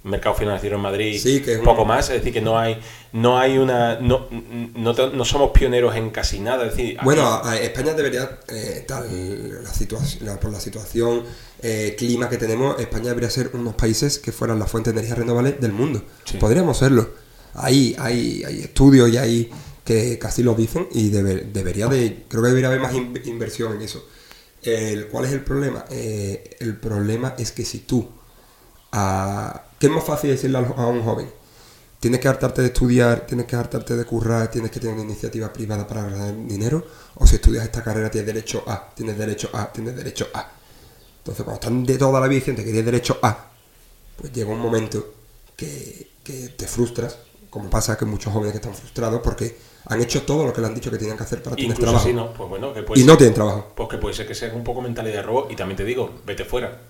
mercado financiero en Madrid, sí, que es un... poco más, es decir, que no hay no hay una no no, no somos pioneros en casi nada, es decir, aquí... Bueno, a España debería eh, tal la situación la, por la situación eh, clima que tenemos, España debería ser unos países que fueran la fuente de energía renovable del mundo. Sí. Podríamos serlo. Hay, hay, hay estudios y hay que casi lo dicen y debe, debería de creo que debería haber más in- inversión en eso. El, ¿Cuál es el problema? Eh, el problema es que si tú... A, ¿Qué es más fácil decirle a, a un joven? Tienes que hartarte de estudiar, tienes que hartarte de currar, tienes que tener una iniciativa privada para ganar dinero, o si estudias esta carrera tienes derecho a, tienes derecho a, tienes derecho a. Entonces cuando están de toda la vida diciendo que tienes derecho a, pues llega un momento que, que te frustras, como pasa que muchos jóvenes que están frustrados porque han hecho todo lo que le han dicho que tenían que hacer para tener trabajo. Si no, pues bueno, que puede y ser, no tienen trabajo. Pues que puede ser que seas un poco mentalidad de robo, y también te digo, vete fuera.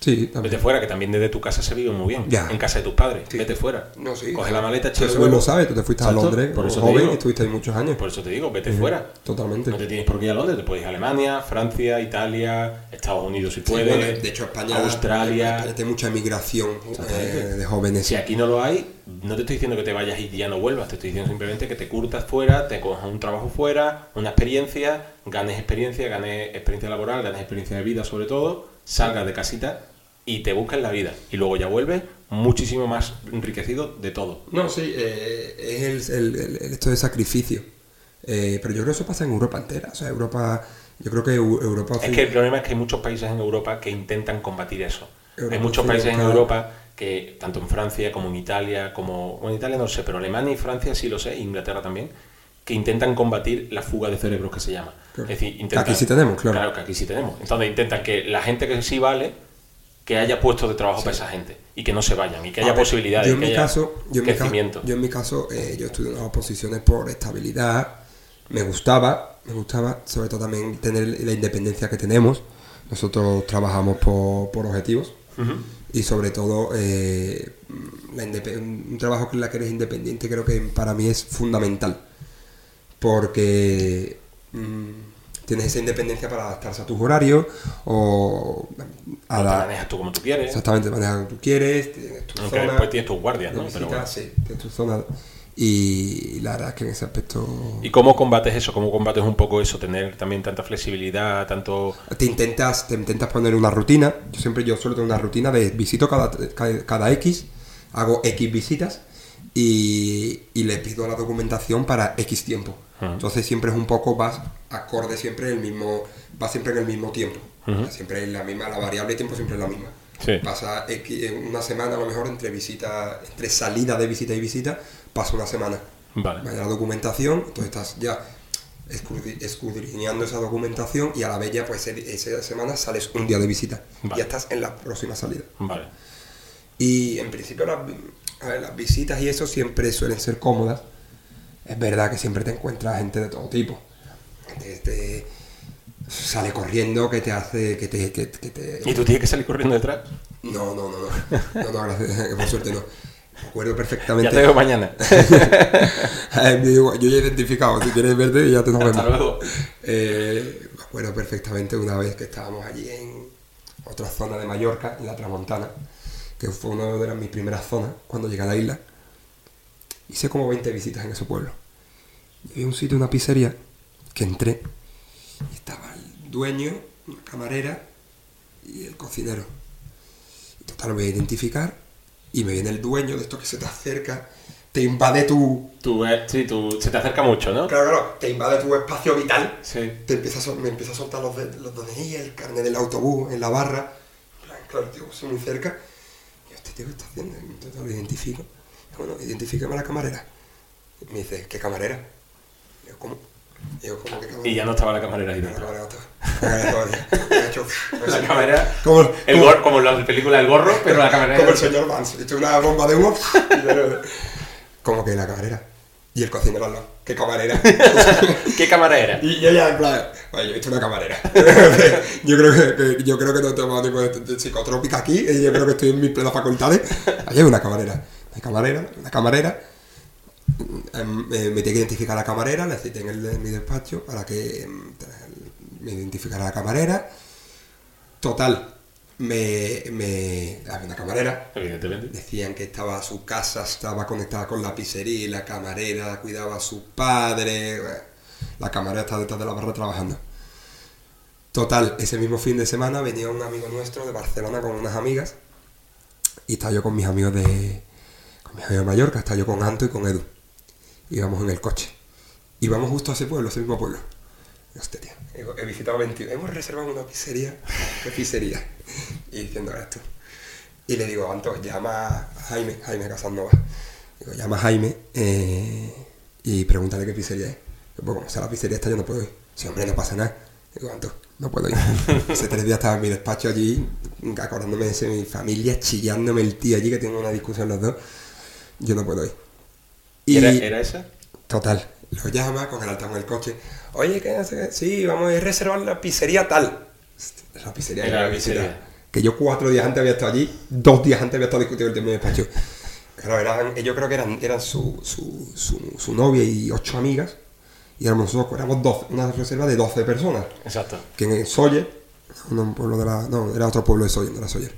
Sí, también. Vete fuera, que también desde tu casa se vive muy bien. Ya. En casa de tus padres, sí. Vete fuera. No, sí, coge la maleta, chico. Eso lo sabes, tú te fuiste ¿Salto? a Londres, por eso joven, digo, estuviste ahí muchos años. Por eso te digo, vete uh-huh. fuera. Totalmente. No te tienes por qué ir a Londres, te puedes ir a Alemania, Francia, Italia, Estados Unidos si sí, puedes. Bueno, de hecho, España, Australia. España tiene mucha emigración eh, de jóvenes. Si aquí no lo hay, no te estoy diciendo que te vayas y ya no vuelvas, te estoy diciendo simplemente que te curtas fuera, te cojas un trabajo fuera, una experiencia, ganes experiencia, ganes experiencia laboral, ganes experiencia de vida sobre todo. Salgas de casita y te buscas la vida. Y luego ya vuelves muchísimo más enriquecido de todo. No, sí, eh, es el, el, el, esto de sacrificio. Eh, pero yo creo que eso pasa en Europa entera. O sea, Europa... Yo creo que Europa... Es que el problema es que hay muchos países en Europa que intentan combatir eso. Europa, hay muchos países en Europa que, tanto en Francia como en Italia, como... Bueno, en Italia no sé, pero Alemania y Francia sí lo sé, Inglaterra también, que intentan combatir la fuga de cerebros que se llama. Claro. Es decir, intentan, que aquí sí tenemos, claro. Claro, que aquí sí tenemos. Entonces intentan que la gente que sí vale, que haya puestos de trabajo sí. para esa gente y que no se vayan y que haya ver, posibilidades. Yo en, que mi haya caso, yo en mi caso, yo en mi caso, eh, yo estudié unas oposiciones por estabilidad. Me gustaba, me gustaba, sobre todo también tener la independencia que tenemos. Nosotros trabajamos por, por objetivos uh-huh. y sobre todo eh, la indep- un trabajo en la que eres independiente creo que para mí es fundamental. Porque mmm, tienes esa independencia para adaptarse a tus horarios o a la... Te manejas tú como tú quieres. Exactamente, te manejas como tú quieres. Tienes tu Aunque zona, después tienes tus guardias, ¿no? Visitas, Pero bueno. Sí, tienes tu zona. Y la verdad es que en ese aspecto... ¿Y cómo combates eso? ¿Cómo combates un poco eso? Tener también tanta flexibilidad, tanto... Te intentas te intentas poner una rutina. Yo siempre yo suelo tener una rutina de visito cada, cada, cada X, hago X visitas y, y le pido la documentación para X tiempo. Entonces siempre es un poco, vas acorde siempre en el mismo, vas siempre en el mismo tiempo. Uh-huh. Siempre es la misma, la variable de tiempo siempre es la misma. Sí. Pasa una semana a lo mejor entre visita, entre salida de visita y visita, pasa una semana. Vale. Vaya la documentación, entonces estás ya escudriñando esa documentación y a la vez ya pues esa semana sales un día de visita. Vale. Ya estás en la próxima salida. Vale. Y en principio las, a ver, las visitas y eso siempre suelen ser cómodas. Es verdad que siempre te encuentras gente de todo tipo. Gente que te sale corriendo, que te hace... Que te, que, que te... ¿Y tú tienes que salir corriendo detrás? No, no, no. No, no, no gracias. Por suerte no. Me acuerdo perfectamente. Ya te veo mañana. Yo ya he identificado. Si quieres verte, ya te nos vemos. Hasta luego. Eh, me acuerdo perfectamente una vez que estábamos allí en otra zona de Mallorca, en La Tramuntana, que fue una de las, mis primeras zonas cuando llegué a la isla. Hice como veinte visitas en ese pueblo. Había un sitio, una pizzería, que entré y estaba el dueño, una camarera y el cocinero. Total, me voy a identificar y me viene el dueño de esto que se te acerca, te invade tu... tu sí, tu, se te acerca mucho, ¿no? Claro, claro, te invade tu espacio vital. Sí. Te empieza a, me empieza a soltar los, los donellas, el carnet del autobús, en la barra. Claro, tío, soy muy cerca. Y yo, este tío, ¿qué está haciendo? Entonces lo identifico. Bueno, identifícame a la camarera. Me dice, ¿qué camarera? Y yo, ¿cómo? Y, yo, ¿cómo que camarera? Y ya no estaba la camarera ahí dentro. La camarera, como, el como, gorro, como en la película El Gorro, pero la camarera... Como el señor Vance, hecho una bomba de humo. Como que la camarera. Y el cocinero al lado, ¿qué camarera? ¿Qué camarera? Y yo ya, en plan, bueno, yo he hecho una camarera. yo, creo que, que, yo creo que no he tomado tipo de, de psicotrópica aquí, y yo creo que estoy en mis plenas facultades. Allí hay una camarera. La camarera, la camarera, eh, me tiene que identificar a la camarera, la cité en, el, en mi despacho para que eh, me identificara a la camarera. Total, me, me había una camarera, evidentemente. Decían que estaba su casa, estaba conectada con la pizzería, la camarera la cuidaba a su padre, bueno, la camarera estaba detrás de la barra trabajando. Total, ese mismo fin de semana venía un amigo nuestro de Barcelona con unas amigas y estaba yo con mis amigos de... Me voy a Mallorca, estaba yo con Anto y con Edu. Íbamos en el coche. Íbamos justo a ese pueblo, a ese mismo pueblo. Hostia, tío. He visitado veinte. Hemos reservado una pizzería. ¿Qué pizzería? Y diciendo esto. Y le digo, Anto, llama a Jaime, Jaime Casanova. Digo, llama a Jaime eh, y pregúntale qué pizzería es. Pues como sea la pizzería esta, yo no puedo ir. Si, hombre, no pasa nada. Digo, Anto, no puedo ir. Hace tres días estaba en mi despacho allí, acordándome de, ese, de mi familia, chillándome el tío allí, que tengo una discusión los dos, yo no puedo ir. Y ¿Era, ¿era esa? Total, lo llama con el altavoz del coche, oye, ¿qué hace? Sí, vamos a reservar la pizzería tal. La pizzería era la pizzería. Visita, que yo cuatro días antes había estado allí, dos días antes había estado discutiendo el tema de despacho. Claro, eran, yo creo que eran, eran su, su, su, su novia y ocho amigas, y éramos nosotros, éramos doce, una reserva de doce personas. Exacto. Que en Sóller, un pueblo de la, no, era otro pueblo de Sóller, no era Sóller.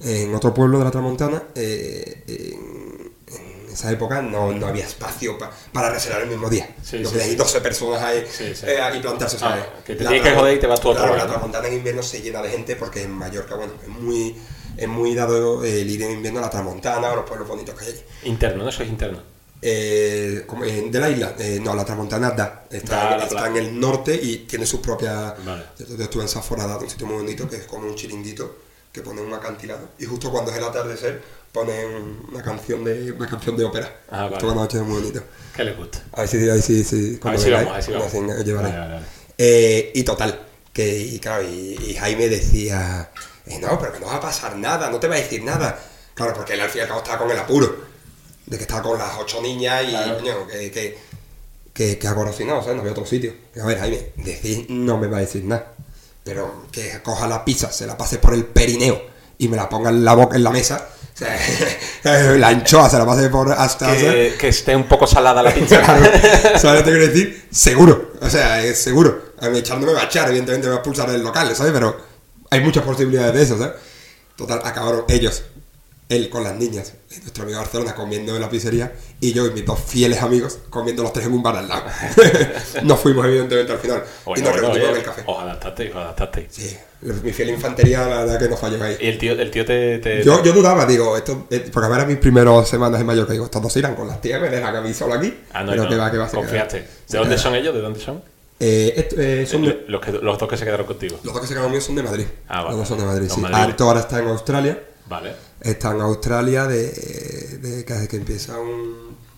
En otro pueblo de la Tramuntana, eh, en, en esa época no, no había espacio pa, para reservar el mismo día. Sí, no sí, hay sí. doce personas ahí, sí, sí. Eh, ahí plantarse, ¿sabes? Ah, que te tienes que joder y te vas tú a otro. La Tramuntana en invierno se llena de gente porque en Mallorca, bueno, es muy... Es muy dado el ir en invierno a la Tramuntana, a los pueblos bonitos que hay allí. ¿Interno? ¿No? ¿Eso es interno? Eh, ¿De la isla? Eh, no, la Tramuntana da. Está, da, en, está en el norte y tiene sus propias... Vale. Yo estuve en Saforada, un sitio muy bonito que es como un chiringuito que pone un acantilado. Y justo cuando es el atardecer ponen una canción de una canción de ópera. Ah, vale. Toda una noche muy bonita. ¿Qué les gusta? A ver si... A ver si, si a ver si vamos, a ver si vamos. Hacen, vale, vale, vale. Eh, y total, que y, claro, y, y Jaime decía... Eh, no, pero que no va a pasar nada, no te va a decir nada. Claro, porque él al fin y al cabo estaba con el apuro de que estaba con las ocho niñas y claro. Coño, que, que, que, que ha coracinado, ¿sabes? No había otro sitio. A ver, Jaime, decir no me va a decir nada, pero que coja la pizza, se la pase por el perineo y me la ponga en la boca en la mesa, o sea, la anchoa se la pase por hasta... Que, que esté un poco salada la pizza. ¿Sabes lo que te quiero decir? Seguro, o sea, es seguro. A mí echándome va a echar, evidentemente me va a expulsar del local, ¿sabes? Pero... hay muchas posibilidades de eso, ¿sabes? Total, acabaron ellos, él con las niñas, nuestro amigo Barcelona comiendo en la pizzería y yo y mis dos fieles amigos comiendo los tres en un bar al lado. Nos fuimos evidentemente al final. Oye, y nos reunimos en el café. Os adaptasteis, os adaptasteis. Sí, mi fiel infantería, la verdad que no falló ahí. ¿Y el tío, el tío te, te...? Yo, yo dudaba, digo, esto, porque eran mis primeras semanas en Mallorca, digo, estos dos irán con las tías, me dejan a mí solo aquí. Ah, no, pero no. ¿Qué va, qué va? Confiaste. ¿De sí, dónde son ellos? ¿De dónde son? Eh, esto, eh, son de, los, que, los dos que se quedaron contigo. Los dos que se quedaron conmigo son de Madrid. Ah, vale. Los dos son de Madrid, sí. Madrid. Alto ahora está en Australia. Vale. Está en Australia de, de, de que empieza un,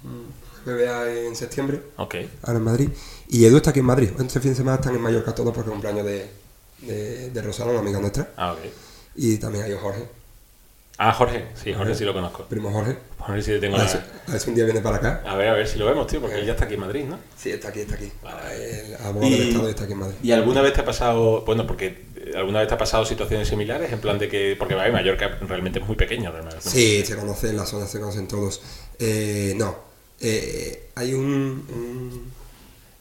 un B B A en septiembre. Ok. Ahora en Madrid. Y Edu está aquí en Madrid. Entonces el fin de semana están en Mallorca todos porque es un cumpleaños de, de, de Rosana, una amiga nuestra. Ah, ok. Y también hay Jorge. Ah, Jorge, sí, Jorge sí lo conozco. Primo Jorge. Jorge sí tengo la... A ver si un día viene para acá. A ver, a ver si lo vemos, tío, porque él ya está aquí en Madrid, ¿no? Sí, está aquí, está aquí. Vale. El abogado del Estado está aquí en Madrid. ¿Y alguna vez te ha pasado, bueno, porque alguna vez te ha pasado situaciones similares, en plan de que, porque vale, Mallorca realmente es muy pequeña, además, ¿no? Sí, se conoce en la zona, se conocen todos. Eh, no, eh, hay un... un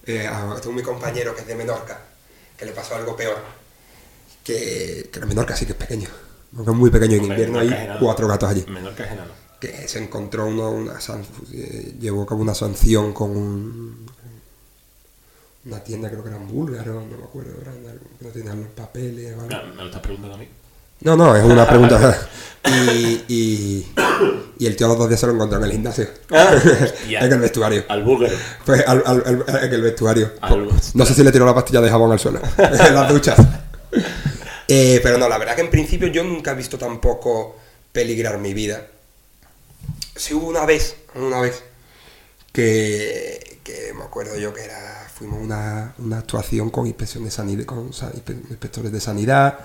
eh, tengo mi compañero que es de Menorca, que le pasó algo peor, que, que Menorca sí que es pequeño. Porque es muy pequeño, en invierno hay genado. Cuatro gatos allí. Menorca es genado. Que se encontró uno, una san, eh, llevó a cabo una sanción con un, una tienda, creo que era en búlgaro, no me acuerdo, no tenían los papeles. ¿Vale? No, ¿me lo estás preguntando a mí? No, no, es una pregunta. y, y, y el tío a los dos días se lo encontró en el gimnasio. Ah, en el vestuario. Al búlgaro. Pues al, al, al, en el vestuario. Al... No sé si le tiró la pastilla de jabón al suelo. En las duchas. Eh, pero no, la verdad que en principio yo nunca he visto tampoco peligrar mi vida. Sí hubo una vez, una vez, que, que me acuerdo yo que era, fuimos a una, una actuación con inspección de sanidad, con inspectores de sanidad,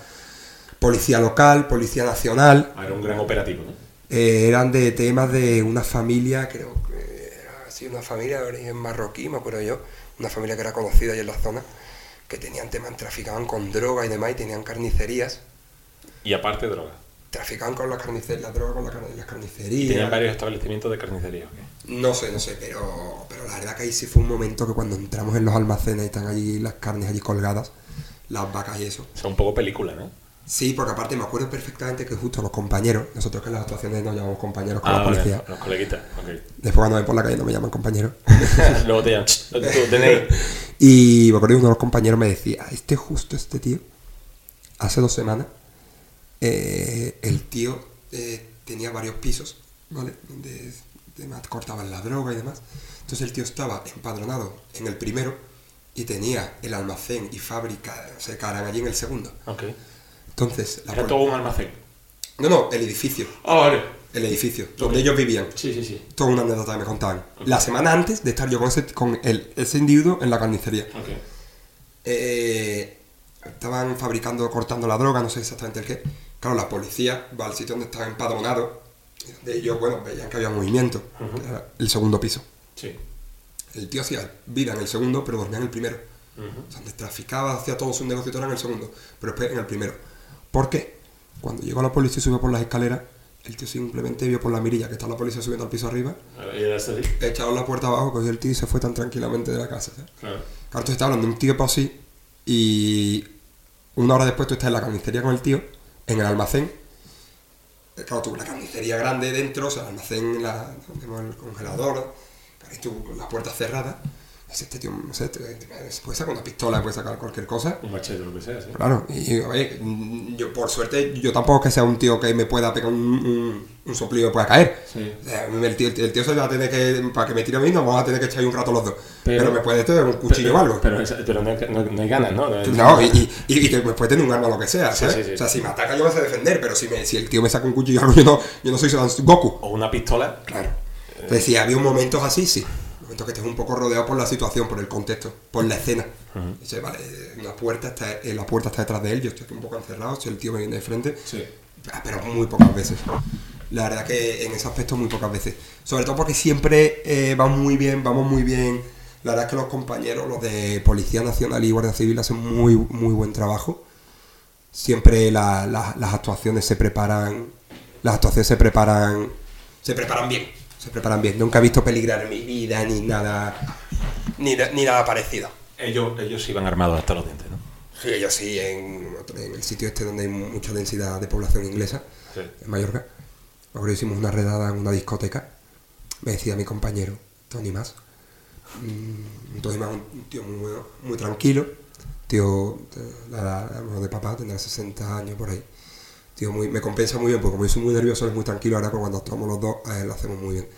policía local, policía nacional. Ah, era un gran operativo, ¿no? Eh, eran de temas de una familia, creo que era así, una familia de origen marroquí, me acuerdo yo, una familia que era conocida ahí en la zona, que tenían temas, traficaban con droga y demás, y tenían carnicerías. ¿Y aparte droga? Traficaban con la, carnicer, la droga, con la car- las carnicerías. ¿Y tenían varios establecimientos de carnicería o qué? No sé, no sé, pero, pero la verdad que ahí sí fue un momento que cuando entramos en los almacenes y están allí las carnes allí colgadas, las vacas y eso. O sea, un poco película, ¿no? Sí, porque aparte me acuerdo perfectamente que justo los compañeros, nosotros que en las actuaciones nos llamamos compañeros con ah, la policía. Bien, los coleguitas, ok. Después cuando ven por la calle no me llaman compañeros. Luego te llaman. Y me acuerdo que uno de los compañeros me decía, este justo, este tío, hace dos semanas, eh, el tío eh, tenía varios pisos, ¿vale? Donde además cortaban la droga y demás. Entonces el tío estaba empadronado en el primero y tenía el almacén y fábrica, se caran allí en el segundo. Ok. Entonces, la ¿Era pol- todo un almacén? No, no, el edificio. Ah, vale. El edificio, okay. Donde ellos vivían. Sí, sí, sí. Toda una anécdota que me contaban. Okay. La semana antes de estar yo con ese, con el, ese individuo en la carnicería. Okay. Eh, estaban fabricando, cortando la droga, no sé exactamente el qué. Claro, la policía va al sitio donde estaba empadronado, y donde ellos, bueno, veían que había movimiento, uh-huh. que era el segundo piso. Sí. El tío hacía vida en el segundo, pero dormía en el primero. Uh-huh. O sea, donde traficaba, hacía todo su negocio y todo era en el segundo, pero después en el primero. ¿Por qué? Cuando llegó la policía y subió por las escaleras, el tío simplemente vio por la mirilla que estaba la policía subiendo al piso arriba. ¿Y era así? Echaron la puerta abajo, cogió el tío y se fue tan tranquilamente de la casa. ¿Sabes? Claro. Claro, entonces está hablando de un tío para así, y una hora después tú estás en la carnicería con el tío, en el almacén. Claro, tú, la carnicería grande dentro, o sea, el almacén, la, el congelador, tú, la puerta cerrada. Este tío, no sé, puede sacar una pistola, puede sacar cualquier cosa. Un machete, lo que sea, sí. Claro, y a ver, yo por suerte, yo tampoco es que sea un tío que me pueda pegar un, un, un soplido y pueda caer. Sí. O sea, el, tío, el tío se va a tener que, para que me tire a mí, nos vamos a tener que echar un rato los dos. Pero, pero me puede tener un cuchillo pero, o algo. Pero, pero, pero no, no, no hay ganas, ¿no? No, no y, y, y, y te, me puede tener un arma o lo que sea, ¿sabes? Sí, sí, sí. O sea, si me ataca yo me sé defender, pero si, me, si el tío me saca un cuchillo o algo, yo no, yo no soy Goku. O una pistola. Claro. Entonces, si había momentos así, sí. Momentos que estés un poco rodeado por la situación, por el contexto, por la escena. Uh-huh. Dice, vale, una puerta está, la puerta está detrás de él, yo estoy aquí un poco encerrado, si el tío me viene de frente. Sí. Pero muy pocas veces. La verdad que en ese aspecto muy pocas veces. Sobre todo porque siempre eh, vamos muy bien, vamos muy bien. La verdad es que los compañeros, los de Policía Nacional y Guardia Civil hacen muy, muy buen trabajo. Siempre la, la, las actuaciones se preparan, las actuaciones se preparan, se preparan bien. Se preparan bien, nunca he visto peligrar en mi vida ni nada ni, ni nada parecido. Ellos, ellos sí van armados hasta los dientes, ¿no? Sí, ellos sí, en, en el sitio este donde hay mucha densidad de población inglesa, sí. En Mallorca. Ahora hicimos una redada en una discoteca, me decía mi compañero, Tony Mas. Tony Mas, un tío muy, bueno, muy tranquilo, tío la, la, de papá, tendrá sesenta años por ahí. Tío, muy, me compensa muy bien, porque como yo soy muy nervioso, es muy tranquilo, ahora cuando actuamos los dos eh, lo hacemos muy bien.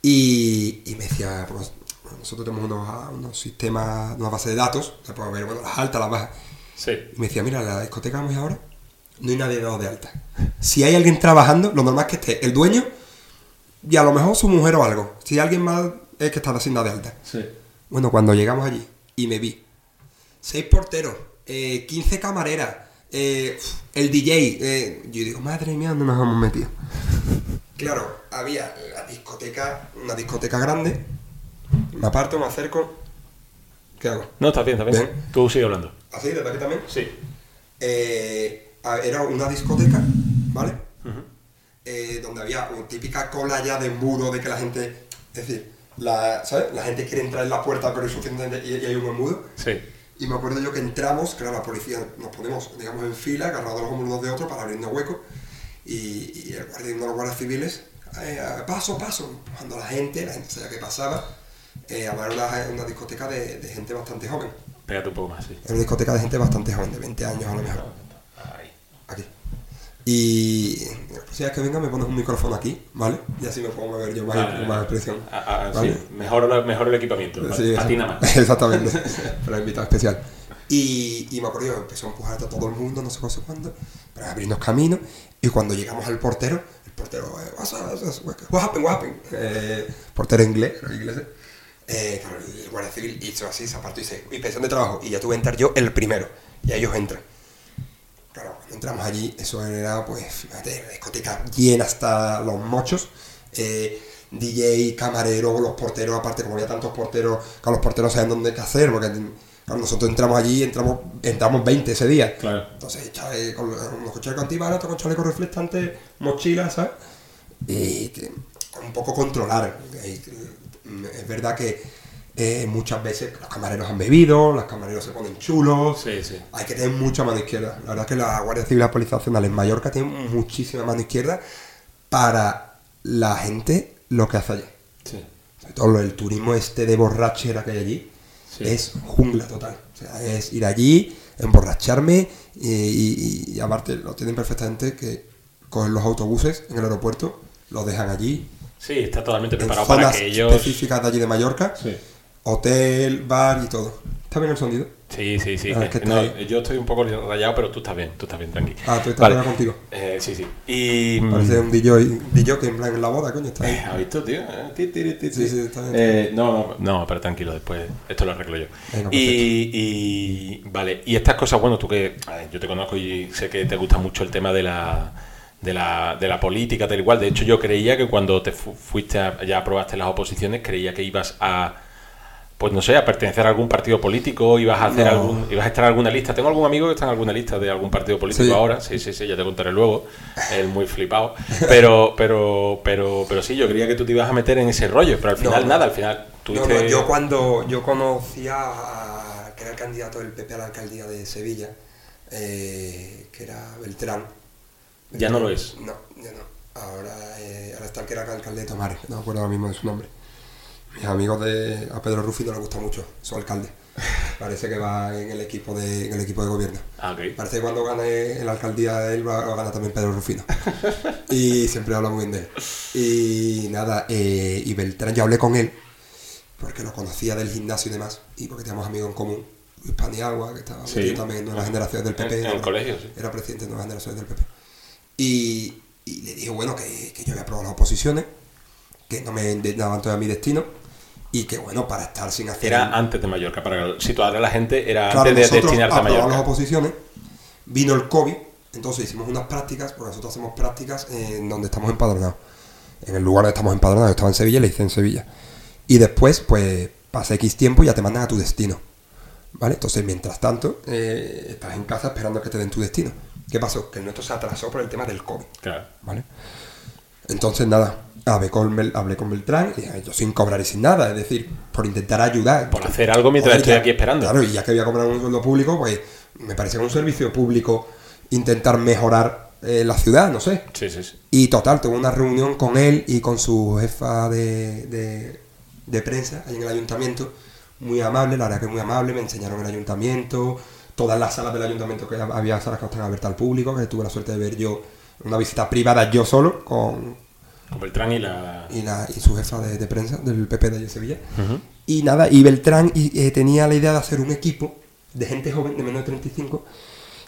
Y, y me decía, pues, nosotros tenemos unos, unos sistemas, una base de datos, o sea, para ver bueno, las altas, las bajas. Sí. Y me decía, mira, en la discoteca vamos ahora, no hay nadie dado de alta. Si hay alguien trabajando, lo normal es que esté el dueño y a lo mejor su mujer o algo. Si hay alguien más, es que está haciendo de alta. Sí. Bueno, cuando llegamos allí y me vi, seis porteros, eh, quince camareras, Eh, el D J, eh, yo digo, madre mía, ¿dónde nos hemos metido? Claro, había la discoteca, una discoteca grande, me aparto, me acerco, ¿qué hago? No, está bien, está bien. bien. Tú sigue hablando. ¿Así? ¿Desde aquí también? Sí. Eh, era una discoteca, ¿vale? Uh-huh. Eh, donde había una típica cola ya de embudo, de que la gente, es decir, la, ¿sabes? La gente quiere entrar en la puerta, pero es suficiente y, y hay un embudo. Sí. Y me acuerdo yo que entramos, claro, la policía, nos ponemos, digamos, en fila, agarrados los hombros de otro para abrirnos hueco, y, y el guardia, uno de los guardias civiles, eh, paso, paso, empujando a la gente, la gente sabía que pasaba, eh, había una, una discoteca de, de gente bastante joven. Pégate un poco más, sí. Era una discoteca de gente bastante joven, de veinte años a lo mejor. Ahí. Aquí. Y pues si es que venga, me pones un micrófono aquí, ¿vale? Y así me puedo mover yo más, ah, más expresión. Ah, ah, ¿vale? Sí, mejor, la, mejor el equipamiento. Sí, a ti nada más. Exactamente, para el invitado especial. Y, y me acuerdo, empezó a empujar a todo el mundo, no sé cómo, sé cuándo, para abrirnos camino. Y cuando llegamos al portero, el portero, eh, what's up, what's up, what happened, what happened? Eh, portero inglés, era inglés. Eh, claro, el guardia civil hizo así, se apartó y se inspección de trabajo. Y ya tuve que entrar yo el primero. Y ellos entran. Claro, cuando entramos allí, eso era, pues, fíjate, la discoteca llena hasta los mochos, eh, D J, camarero, los porteros, aparte como había tantos porteros, que los porteros sabían dónde qué hacer, porque claro, nosotros entramos allí, entramos entramos veinte ese día. Claro. Entonces, chale, con los chalecos antibalas, con chalecos reflectantes, mochilas, ¿sabes? Y que, un poco controlar. Es verdad que... Eh, muchas veces los camareros han bebido, los camareros se ponen chulos, sí, sí. Hay que tener mucha mano izquierda. La verdad es que la Guardia Civil y la Policía Nacional en Mallorca tienen muchísima mano izquierda para la gente lo que hace allí. Sí. Sobre todo el turismo este de borrachera que hay allí, sí. Es jungla total. O sea, es ir allí, emborracharme y, y, y aparte lo tienen perfectamente que cogen los autobuses en el aeropuerto, los dejan allí. Sí, está totalmente preparado para que ellos... En zonas específicas de allí de Mallorca, sí. Hotel, bar y todo. ¿Está bien el sonido? Sí, sí, sí. Es que no, yo estoy un poco rayado, pero tú estás bien, tú estás bien, tranquilo. Ah, tú estás vale. bien contigo. Eh, sí, sí. Y... Parece un D J que en plan en la boda, coño, está bien. ¿Has visto, tío? Sí, sí, está bien. Eh, no, no, no, pero tranquilo, después esto lo arreglo yo. Venga, y, y, vale, y estas cosas, bueno, tú que ver, yo te conozco y sé que te gusta mucho el tema de la... De la, de la política, tal y cual. De hecho, yo creía que cuando te fu- fuiste, a, ya aprobaste las oposiciones, creía que ibas a, pues no sé, a pertenecer a algún partido político, ibas a hacer no. algún, ibas a estar en alguna lista. Tengo algún amigo que está en alguna lista de algún partido político sí. ahora. Sí, sí, sí, ya te contaré luego. Él muy flipado. Pero, pero, pero, pero sí, yo creía que tú te ibas a meter en ese rollo, pero al final no, nada, al final tuviste... No, no, yo cuando yo conocía a, que era el candidato del P P a la alcaldía de Sevilla, eh, que era Beltrán. ¿Ya no lo es? No, ya no. Ahora, eh, ahora está el que era alcalde de Tomares, no me acuerdo ahora mismo de su nombre. Mis amigos de... A Pedro Rufino le gusta mucho, su alcalde. Parece que va en el equipo de, en el equipo de gobierno. Ah, okay. Parece que cuando gane la alcaldía de él va a ganar también Pedro Rufino. Y siempre habla muy bien de él. Y nada, eh, y Beltrán, yo hablé con él, porque lo conocía del gimnasio y demás, y porque teníamos amigos en común. Luis Paniagua, que estaba sí. también en Nuevas Generaciones del P P. En, en el era, colegio, sí. Era presidente de Nuevas Generaciones del P P. Y, y le dije, bueno, que, que yo había aprobado las oposiciones, que no me daban todavía mi destino, y que, bueno, para estar sin hacer... Era antes de Mallorca, para situar a la gente, era claro, antes de destinarse a Mallorca. Claro, las oposiciones, vino el COVID, entonces hicimos unas prácticas, porque nosotros hacemos prácticas en donde estamos empadronados. En el lugar donde estamos empadronados, yo estaba en Sevilla y le hice en Sevilla. Y después, pues, pasa X tiempo y ya te mandan a tu destino, ¿vale? Entonces, mientras tanto, eh, estás en casa esperando que te den tu destino. ¿Qué pasó? Que el nuestro se atrasó por el tema del COVID. Claro. ¿Vale? Entonces, nada, hablé con, Bel, hablé con Beltrán y dije, yo sin cobrar y sin nada, es decir, por intentar ayudar. Por hacer algo mientras estoy aquí esperando. Claro, y ya que voy a cobrar un sueldo público, pues me parece que un servicio público intentar mejorar eh, la ciudad, no sé. Sí, sí, sí. Y total, tuve una reunión con él y con su jefa de, de, de prensa ahí en el ayuntamiento. Muy amable, la verdad que muy amable, me enseñaron el ayuntamiento... Todas las salas del ayuntamiento, que había salas que no estaban abiertas al público, que tuve la suerte de ver yo una visita privada yo solo con, con Beltrán y la... y la y su jefa de, de prensa del P P de Sevilla. Uh-huh. Y nada, y Beltrán y, eh, tenía la idea de hacer un equipo de gente joven de menos de treinta y cinco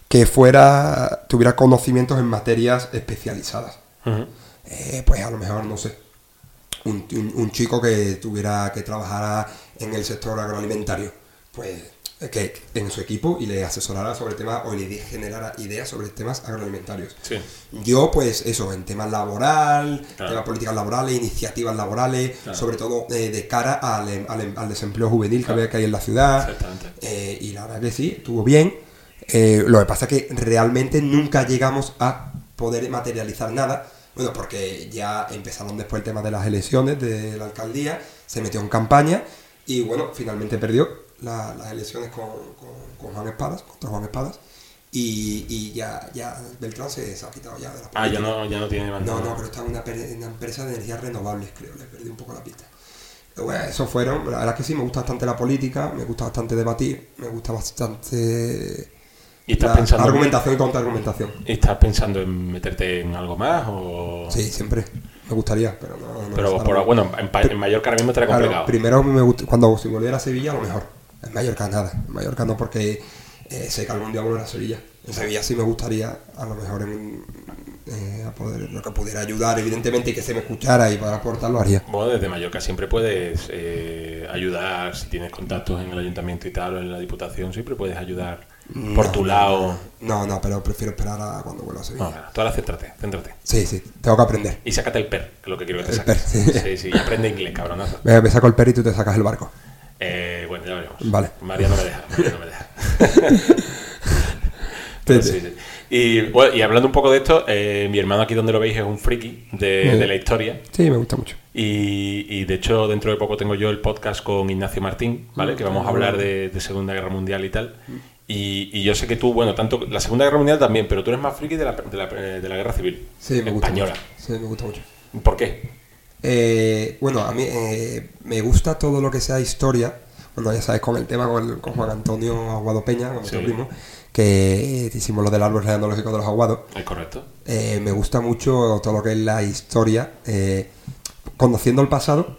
que fuera tuviera conocimientos en materias especializadas. Uh-huh. Eh, pues a lo mejor, no sé, un, un, un chico que tuviera que trabajar en el sector agroalimentario, pues... que en su equipo y le asesorara sobre temas o le generara ideas sobre temas agroalimentarios. Sí. Yo, pues eso, en temas laboral, claro. temas políticas laborales, iniciativas laborales, claro. sobre todo eh, de cara al, al, al desempleo juvenil claro. que había que hay en la ciudad. Eh, y la verdad que sí, estuvo bien. Eh, lo que pasa es que realmente nunca llegamos a poder materializar nada. Bueno, porque ya empezaron después el tema de las elecciones de la alcaldía, se metió en campaña y bueno, finalmente perdió. La, las elecciones con, con, con Juan Espadas, contra Juan Espadas, y, y ya, ya Beltrán se, se ha quitado ya de la política. Ah, ya no, ya no tiene más. No, no, pero está en una, en una empresa de energías renovables, creo, le perdí un poco la pista. Bueno, eso fueron, la verdad es que sí, me gusta bastante la política, me gusta bastante debatir, me gusta bastante ¿Y estás la, pensando la argumentación en... y contraargumentación. ¿Estás pensando en meterte en algo más? O... Sí, siempre. Me gustaría, pero no... no pero, por, bueno, en, en Mallorca ahora mismo te era complicado. Claro, primero, me gust... cuando si volviera a Sevilla, a lo mejor. En Mallorca nada, en Mallorca no, porque eh, sé que algún día volver a Sevilla. En Sevilla sí me gustaría, a lo mejor, en, eh, a poder, lo que pudiera ayudar, evidentemente, y que se me escuchara y para aportar lo haría. Bueno, desde Mallorca siempre puedes eh, ayudar, si tienes contactos en el ayuntamiento y tal, o en la diputación, siempre puedes ayudar por no, tu lado. No, no, pero prefiero esperar a cuando vuelva a Sevilla. No, tú ahora céntrate, céntrate. Sí, sí, tengo que aprender. Y sácate el per, que es lo que quiero que te el saques. El per, sí. Sí, sí, aprende inglés, cabronazo. Me, me saco el per y tú te sacas el barco. Eh, bueno, ya veremos. Vale. María no me deja, María no me deja. Pero sí, sí. Y, bueno, y hablando un poco de esto, eh, mi hermano aquí donde lo veis es un friki de, sí. de la historia. Sí, me gusta mucho. Y, y de hecho, dentro de poco tengo yo el podcast con Ignacio Martín, ¿vale? Que vamos a hablar de, de Segunda Guerra Mundial y tal. Y, y yo sé que tú, bueno, tanto la Segunda Guerra Mundial también, pero tú eres más friki de la, de la, de la Guerra Civil. Sí, me gusta española. Mucho. Sí, me gusta mucho. ¿Por qué? Eh, bueno, a mí eh, me gusta todo lo que sea historia. Bueno, ya sabes, con el tema con, el, con Juan Antonio Aguado Peña, con nuestro sí. primo, que eh, hicimos lo del árbol genealógico de los Aguados. Es correcto. Eh, me gusta mucho todo lo que es la historia. Eh, conociendo el pasado,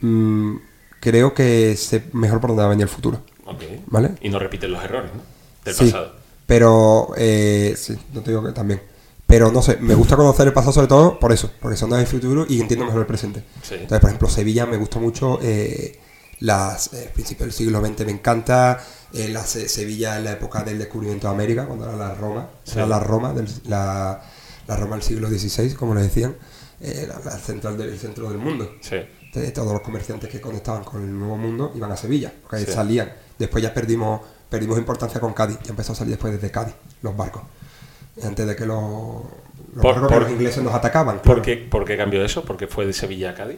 mmm, creo que sé mejor por dónde va a venir el futuro. Okay. ¿Vale? Y no repiten los errores, ¿no? Del sí, pasado. Pero, eh, sí, no te digo que también. Pero no sé, me gusta conocer el pasado sobre todo por eso, porque son del futuro y entiendo mejor el presente. Sí. Entonces, por ejemplo, Sevilla me gusta mucho, eh, las eh, principios del siglo veinte me encanta, eh, la eh, Sevilla en la época del descubrimiento de América, cuando era la Roma, sí. era la Roma del, la, la Roma del siglo dieciséis, como les decían, eh, la, la central del, el centro del mundo. Sí. Entonces, todos los comerciantes que conectaban con el nuevo mundo iban a Sevilla, porque ahí sí. salían. Después ya perdimos, perdimos importancia con Cádiz, ya empezó a salir después desde Cádiz los barcos. Antes de que los, los, por, barcos, por, los ingleses nos atacaban. ¿Por, claro. qué, ¿Por qué cambió eso? ¿Por qué fue de Sevilla a Cádiz?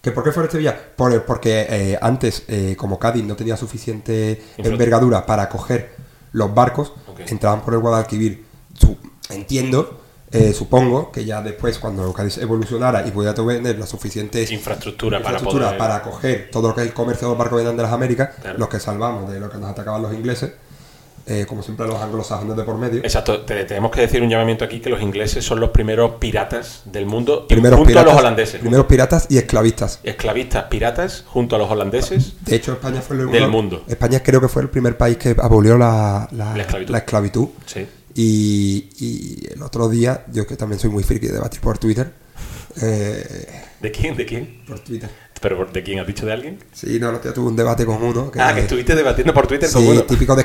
¿Que ¿Por qué fue de Sevilla? Por, porque eh, antes, eh, como Cádiz no tenía suficiente envergadura para coger los barcos, okay. entraban por el Guadalquivir. Su, entiendo, eh, supongo, que ya después, cuando Cádiz evolucionara y pudiera tener la suficiente infraestructura, infraestructura para, para, poder... para coger todo lo que es el comercio de los barcos de las Américas, claro. los que salvamos de lo que nos atacaban los ingleses, Eh, como siempre los anglosajones de por medio. Exacto, te, tenemos que decir un llamamiento aquí que los ingleses son los primeros piratas del mundo primeros junto piratas, a los holandeses. Primeros piratas y esclavistas. Esclavistas, piratas junto a los holandeses. De hecho, España fue el del mundo. España creo que fue el primer país que abolió la, la, la esclavitud. La esclavitud. Sí. Y, y el otro día, yo que también soy muy friki de debatir por Twitter. Eh, ¿De quién? ¿De quién? Por Twitter. ¿Pero de quién? ¿Has dicho de alguien? Sí, no, no, yo tuve un debate con uno. Que, ah, que estuviste debatiendo por Twitter sí, con uno. Sí, típico,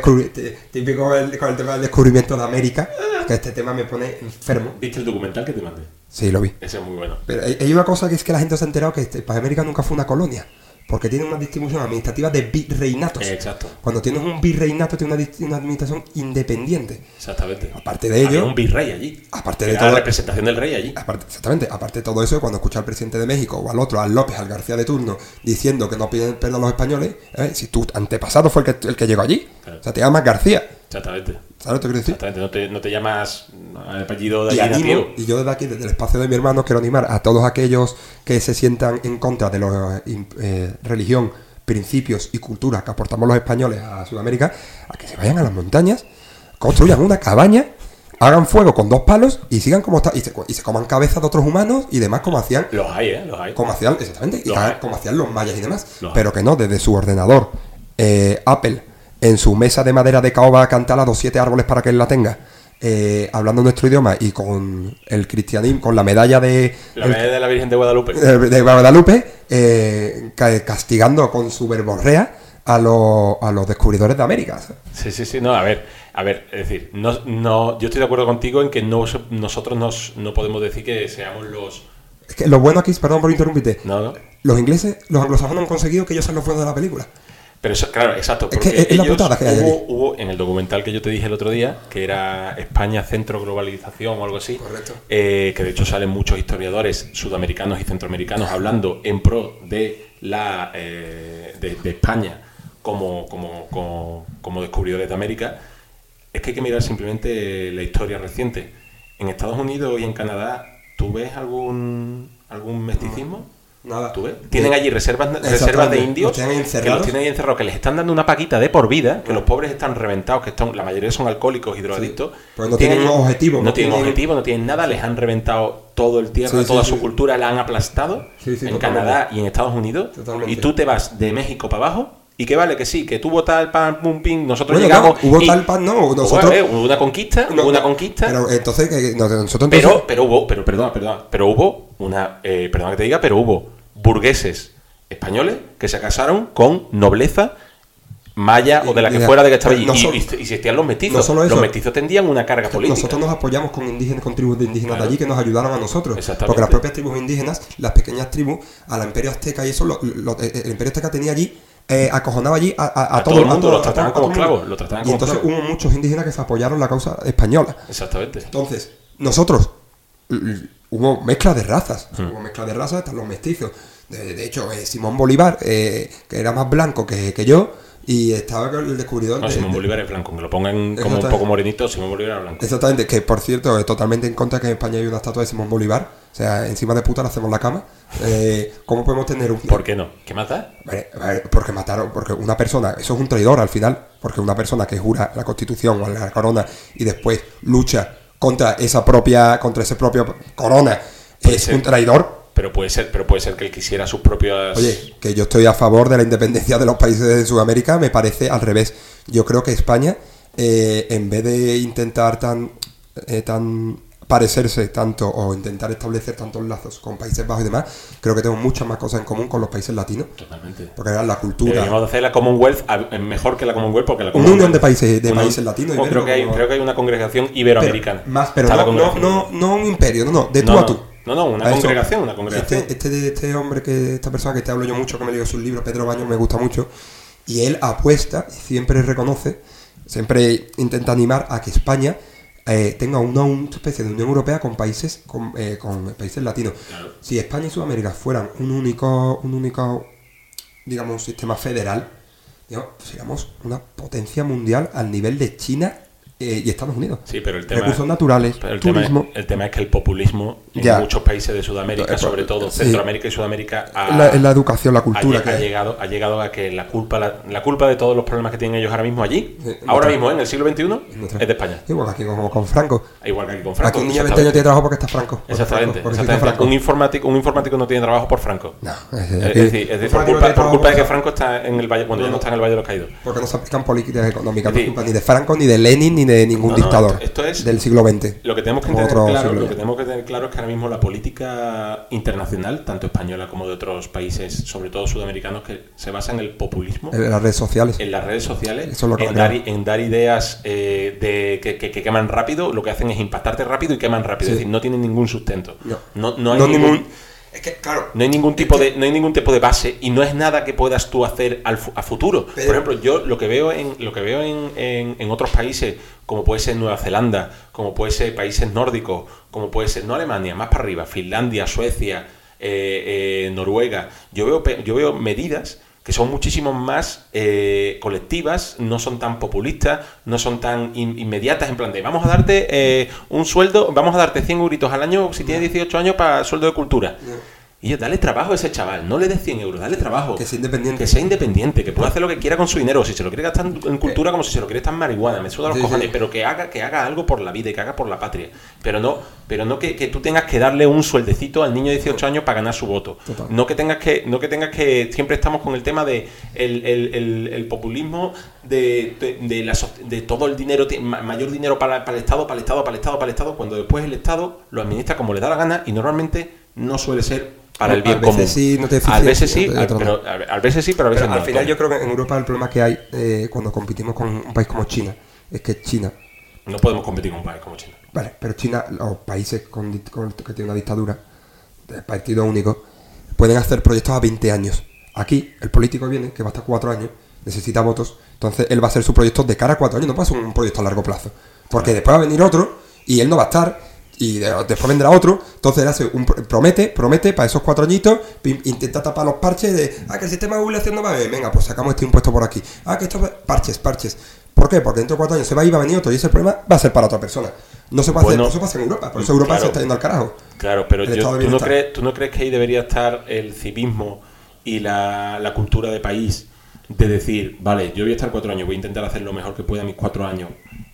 típico el, con el tema del descubrimiento de América, que este tema me pone enfermo. ¿Viste el documental que te mandé? Sí, lo vi. Ese es muy bueno. Pero hay una cosa que es que la gente se ha enterado que este, pues, América nunca fue una colonia, porque tiene una distribución administrativa de virreinatos. Exacto. Cuando tienes un virreinato, tienes una, una administración independiente. Exactamente. Aparte de ello... Había un virrey allí. Aparte de todo, la representación del rey allí. Aparte, exactamente. Aparte de todo eso, cuando escuchas al presidente de México o al otro, al López, al García de turno, diciendo que no piden perdón a los españoles, ¿eh? Si tu antepasado fue el que, el que llegó allí. Claro. O sea, te llamas García. Exactamente. ¿Sabes lo que quiero decir? Exactamente. No te, no te llamas al apellido de allí nativo. Y yo desde aquí, desde el espacio de mi hermano, quiero animar a todos aquellos que se sientan en contra de la eh, religión, principios y cultura que aportamos los españoles a Sudamérica, a que se vayan a las montañas, construyan una cabaña, hagan fuego con dos palos y sigan como está. Y se, y se coman cabezas de otros humanos y demás, como hacían. Los hay, ¿eh? Los hay. Como hacían, exactamente. Los y hay. Como hacían los mayas y demás. Pero que no, desde su ordenador, eh, Apple, en su mesa de madera de caoba cantada a los siete árboles para que él la tenga, eh, hablando nuestro idioma y con el cristianismo, con la medalla de la el, medalla de la Virgen de Guadalupe de, de Guadalupe eh, castigando con su verborrea a los a los descubridores de América. Sí, sí, sí, no, a ver, a ver, es decir, no, no, yo estoy de acuerdo contigo en que no, nosotros nos, no podemos decir que seamos los... Es que lo bueno aquí, perdón por interrumpirte, no, no. los ingleses, los anglosajones han conseguido que ellos sean los buenos de la película. Pero eso, claro, exacto, porque es que ellos, la putada que hay hubo, hubo en el documental que yo te dije el otro día, que era España Centro Globalización o algo así, correcto, eh, que de hecho salen muchos historiadores sudamericanos y centroamericanos hablando en pro de la eh, de, de España como, como, como, como descubridores de América. Es que hay que mirar simplemente la historia reciente. En Estados Unidos y en Canadá, ¿tú ves algún algún mesticismo? No. Nada. ¿Tú ves? Tienen allí reservas reservas de indios que los tienen ahí encerrados, que les están dando una paquita de por vida, que los pobres están reventados, que están, la mayoría son alcohólicos y drogadictos. Sí, pero no tienen, tienen objetivo. No, no tienen, tienen objetivo, no tienen nada, sí. les han reventado todo el tierra, sí, toda sí, su sí. cultura, la han aplastado sí, sí, en totalmente. Canadá y en Estados Unidos. Totalmente. Y tú te vas de México para abajo. Y que vale, que sí, que tuvo tal pan, pum, ping, nosotros bueno, llegamos... No, hubo y, tal pan, no, nosotros... Hubo, hubo una conquista, no, hubo una conquista... Pero entonces... Que, no, nosotros entonces... Pero, pero hubo, pero perdón, perdón, pero hubo una... Eh, perdón que te diga, pero hubo burgueses españoles que se casaron con nobleza maya y, o de la que fuera de que estaba allí. No y, solo, y, y existían los mestizos. No solo eso, los mestizos tendían una carga política. Nosotros nos apoyamos con indígenas, con tribus de indígenas claro. de allí que nos ayudaron a nosotros. Porque las propias tribus indígenas, las pequeñas tribus, al imperio azteca y eso, lo, lo, el imperio azteca tenía allí... Eh, acojonaba allí a, a, a, a todo, todo el mundo, mundo lo trataban como esclavos. Y entonces clavo. Hubo muchos indígenas que se apoyaron la causa española. Exactamente. Entonces, nosotros hubo mezcla de razas. Hmm. Hubo mezcla de razas, están los mestizos. De, de hecho, eh, Simón Bolívar, eh, que era más blanco que, que yo, y estaba con el descubridor. No, de, Simón de, Bolívar es blanco, que lo pongan como un poco morenito, Simón Bolívar era blanco. Exactamente, que por cierto, es totalmente en contra que en España hay una estatua de Simón Bolívar. O sea, encima de puta le hacemos la cama. Eh, ¿Cómo podemos tener un... ¿Por qué no? ¿Qué mata? Vale, vale, porque mataron, porque una persona... Eso es un traidor al final. Porque una persona que jura la Constitución o la corona y después lucha contra esa propia... Contra ese propio corona. Es un traidor. Pero puede ser, pero puede ser que él quisiera sus propias... Oye, que yo estoy a favor de la independencia de los países de Sudamérica, me parece al revés. Yo creo que España, eh, en vez de intentar tan, eh, tan parecerse tanto o intentar establecer tantos lazos con Países Bajos y demás, creo que tenemos muchas más cosas en común con los países latinos. Totalmente. Porque era la cultura... Deberíamos hacer la Commonwealth mejor que la Commonwealth, porque la Commonwealth... Una unión de países, de países latinos. Oh, creo, que hay, como... creo que hay una congregación iberoamericana. Pero, más, pero no, no, no, no un imperio, no, no, de tú no, a tú. No. No, no, una congregación, una congregación. Este, este, este hombre, que esta persona que te hablo yo mucho, que me leo sus libros, Pedro Baños, me gusta mucho, y él apuesta, siempre reconoce, siempre intenta animar a que España eh, tenga una, una especie de Unión Europea con países con, eh, con países latinos. Claro. Si España y Sudamérica fueran un único, un único, digamos, sistema federal, digamos, pues seríamos una potencia mundial al nivel de China Eh, y Estados Unidos. Sí, pero el tema, recursos naturales, pero el turismo... Tema es, el tema es que el populismo en ya. muchos países de Sudamérica, eh, sobre todo sí. Centroamérica y Sudamérica, ha, la, la educación, la cultura ha, que ha llegado, ha llegado a que la culpa, la, la culpa de todos los problemas que tienen ellos ahora mismo allí, eh, ahora nuestra, mismo, ¿eh? En el siglo veintiuno, nuestra. Es de España. Igual aquí como con Franco. Igual que aquí con Franco. Aquí un niño de veinte años tiene trabajo porque está Franco. Porque exactamente. Franco, porque exactamente. Franco. Un informático, un informático no tiene trabajo por Franco. No, es, es, es decir, es decir por culpa, por culpa de que Franco está en el valle, cuando no, ya no está en el Valle de los Caídos. Porque no se aplican políticas económicas, ni de Franco, ni de Lenin, ni de ningún no, dictador no, esto es del siglo veinte. Lo que tenemos que entender claro, lo que tenemos que tener claro es que ahora mismo la política internacional, tanto española como de otros países, sobre todo sudamericanos, que se basa en el populismo, en las redes sociales, en las redes sociales, Eso es lo que en, dar, en dar ideas eh, de que, que, que queman rápido, lo que hacen es impactarte rápido y queman rápido, sí. Es decir, no tienen ningún sustento. No, no, no hay no ningún, ningún es que, claro, no hay ningún tipo es que, de no hay ningún tipo de base y no es nada que puedas tú hacer al, a futuro. Pero, por ejemplo, yo lo que veo en lo que veo en, en, en otros países, como puede ser Nueva Zelanda, como puede ser países nórdicos, como puede ser no Alemania, más para arriba, Finlandia, Suecia, eh, eh, Noruega, yo veo yo veo medidas que son muchísimo más eh, colectivas, no son tan populistas, no son tan in, inmediatas, en plan de vamos a darte eh, un sueldo, vamos a darte cien euritos al año si tienes dieciocho años para sueldo de cultura. No. Y yo, dale trabajo a ese chaval, no le des cien euros, dale trabajo. Que sea independiente. Que sea independiente, que pueda hacer lo que quiera con su dinero, si se lo quiere gastar en cultura como si se lo quiere gastar en marihuana, me suda los sí, cojones, sí. Pero que haga, que haga algo por la vida y que haga por la patria. Pero no... Pero no que, que tú tengas que darle un sueldecito al niño de dieciocho años para ganar su voto. Total. No que tengas que... no que tengas que Siempre estamos con el tema de el, el, el, el populismo de, de, de, la, de todo el dinero, mayor dinero para, para el Estado, para el Estado, para el Estado, para el Estado, cuando después el Estado lo administra como le da la gana y normalmente no suele ser para el bien común. A veces sí, no te eficiencia. A veces sí, no te al, pero, a veces sí, pero a veces pero no. Al final yo creo que en Europa el problema que hay eh, cuando competimos con un país como China es que China... No podemos competir con un país como China. Vale, pero China, los países con, con, que tienen una dictadura de partido único, pueden hacer proyectos a veinte años. Aquí, el político viene, que va hasta cuatro años, necesita votos, entonces él va a hacer su proyecto de cara a cuatro años, no puede hacer un proyecto a largo plazo. Porque después va a venir otro, y él no va a estar, y después vendrá otro, entonces él hace un promete, promete para esos cuatro añitos, intenta tapar los parches de, ah, que el sistema de jubilación no va a ver, venga, pues sacamos este impuesto por aquí. Ah, que esto va... Parches, parches. ¿Por qué? Porque dentro de cuatro años se va y va a venir otro, y ese problema va a ser para otra persona. No se puede bueno, hacer, eso pasa en Europa, por eso Europa claro, se está yendo al carajo. Claro, pero yo, ¿tú, no crees, ¿tú no crees que ahí debería estar el civismo y la, la cultura de país? De decir, vale, yo voy a estar cuatro años, voy a intentar hacer lo mejor que pueda mis cuatro años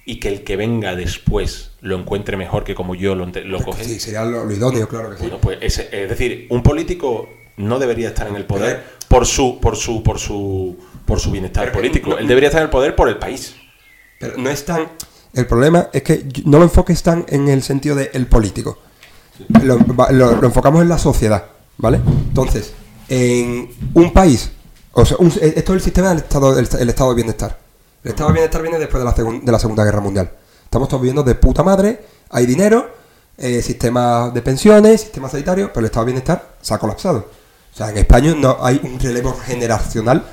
y que el que venga después lo encuentre mejor que como yo lo, lo pues coge. Sí, sería lo, lo idóneo, claro que sí. Bueno, pues es, es decir, un político no debería estar en el poder por su, por su, por su, por su bienestar pero político. No, él debería estar en el poder por el país. Pero no es tan... El problema es que no lo enfoques tan en el sentido de el político. Sí. Lo, lo, lo enfocamos en la sociedad, ¿vale? Entonces, en un país, o sea, un, esto es el sistema del estado, el, el estado de bienestar. El estado de bienestar viene después de la, segun, de la Segunda Guerra Mundial. Estamos todos viviendo de puta madre, hay dinero, eh, sistemas de pensiones, sistemas sanitarios, pero el estado de bienestar se ha colapsado. O sea, en España no hay un relevo generacional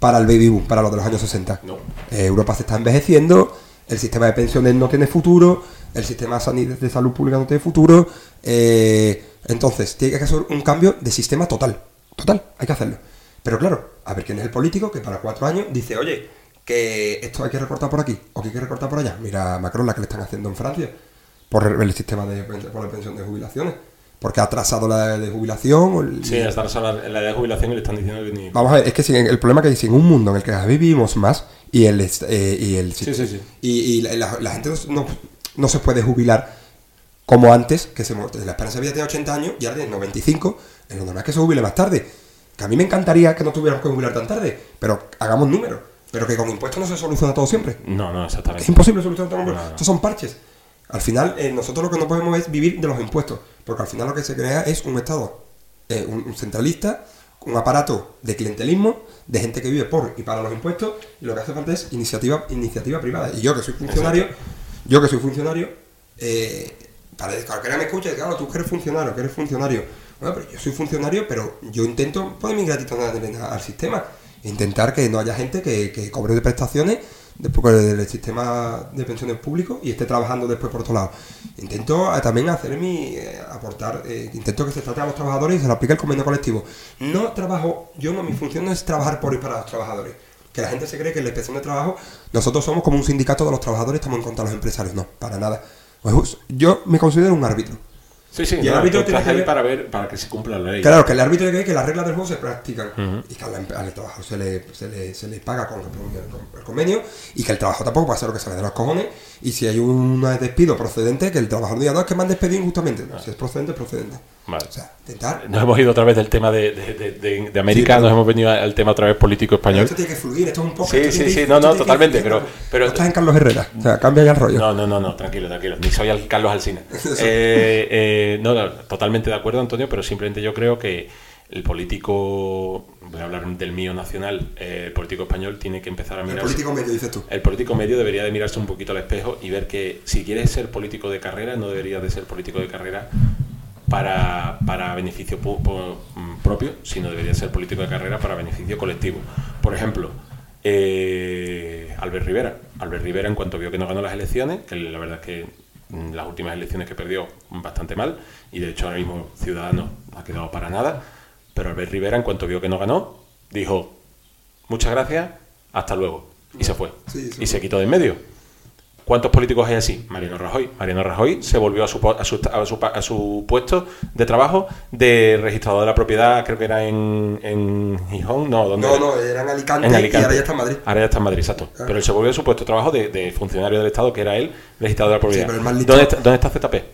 para el baby boom, para los de los años sesenta. No. Eh, Europa se está envejeciendo. El sistema de pensiones no tiene futuro, el sistema de salud pública no tiene futuro, eh, entonces tiene que hacer un cambio de sistema total, total, hay que hacerlo. Pero claro, a ver quién es el político que para cuatro años dice, oye, que esto hay que recortar por aquí, o que hay que recortar por allá. Mira Macron, la que le están haciendo en Francia, por el sistema de por la pensión de jubilaciones. Porque ha atrasado la edad de jubilación. El... Sí, ha atrasado la, la edad de jubilación y le están diciendo que ni... Vamos a ver, es que sin, el problema es que sin un mundo en el que vivimos más y el... Eh, y el sí, sí, sí. Y, y la, la, la gente no, no se puede jubilar como antes, que se muerte. La esperanza de vida tiene ochenta años y ahora tiene noventa y cinco. Es lo normal que se jubile más tarde. Que a mí me encantaría que no tuviéramos que jubilar tan tarde, pero hagamos números. Pero que con impuestos no se soluciona todo siempre. No, no, exactamente. Es imposible solucionar todo. No, no. Estos son parches. Al final, eh, nosotros lo que no podemos es vivir de los impuestos. Porque al final lo que se crea es un Estado eh, un, un centralista, un aparato de clientelismo, de gente que vive por y para los impuestos. Y lo que hace falta es iniciativa, iniciativa privada. Y yo que soy funcionario, Exacto. yo que soy funcionario, eh, para cualquiera me escuche, claro, tú que eres funcionario, que eres funcionario. Bueno, pero yo soy funcionario, pero yo intento poner mi gratitud al sistema. Intentar que no haya gente que, que cobre de prestaciones después del sistema de pensiones público y esté trabajando después por otro lado. Intento también hacer mi eh, aportar, eh, intento que se trate a los trabajadores y se le aplique el convenio colectivo. No trabajo, yo no, mi función no es trabajar por y para los trabajadores. Que la gente se cree que en la inspección de trabajo nosotros somos como un sindicato de los trabajadores, estamos en contra de los empresarios. No, para nada. Pues yo me considero un árbitro. Sí, sí, y el no, árbitro tiene que ver... para ver para que se cumpla la ley. Claro, que el árbitro tiene que ver que las reglas del juego se practican uh-huh. y que al, al trabajo se le, se, le, se le paga con el, con el convenio y que el trabajo tampoco va a ser lo que se le dé los cojones. Y si hay un despido procedente, que el trabajador diga, no, es que me han despedido injustamente. No, ah. Si es procedente, es procedente. Vale. O sea, intentar... Nos hemos ido otra vez del tema de, de, de, de, de América, sí, nos hemos venido al tema otra vez político español. Esto tiene que fluir, esto es un poco... Sí, sí, sí, no, no, totalmente, pero... pero... No estás en Carlos Herrera, o sea, cambia ya el rollo. No, no, no, no tranquilo, tranquilo, ni soy al Carlos Alsina. eh... eh Eh, no, no, totalmente de acuerdo, Antonio, pero simplemente yo creo que el político, voy a hablar del mío nacional, eh, el político español tiene que empezar a mirarse... El político medio, dices tú. El político medio debería de mirarse un poquito al espejo y ver que si quieres ser político de carrera, no deberías de ser político de carrera para, para beneficio pu- pu- propio, sino deberías ser político de carrera para beneficio colectivo. Por ejemplo, eh, Albert Rivera. Albert Rivera, en cuanto vio que no ganó las elecciones, que la verdad es que... las últimas elecciones que perdió bastante mal y de hecho ahora mismo Ciudadanos no ha quedado para nada, pero Albert Rivera en cuanto vio que no ganó dijo muchas gracias, hasta luego y se fue, sí, sí. y se quitó de en medio. ¿Cuántos políticos hay así? Mariano Rajoy Mariano Rajoy se volvió a su, a su, a su, a su puesto de trabajo de registrador de la propiedad, creo que era en, en Gijón, no, ¿dónde no, no, era en Alicante, en Alicante y ahora ya está en Madrid. Ahora ya está en Madrid, exacto. Ah. Pero él se volvió a su puesto de trabajo de, de funcionario del Estado, que era él, registrador de la propiedad. Sí, pero el más listo... ¿Dónde está, ¿Dónde está Z P?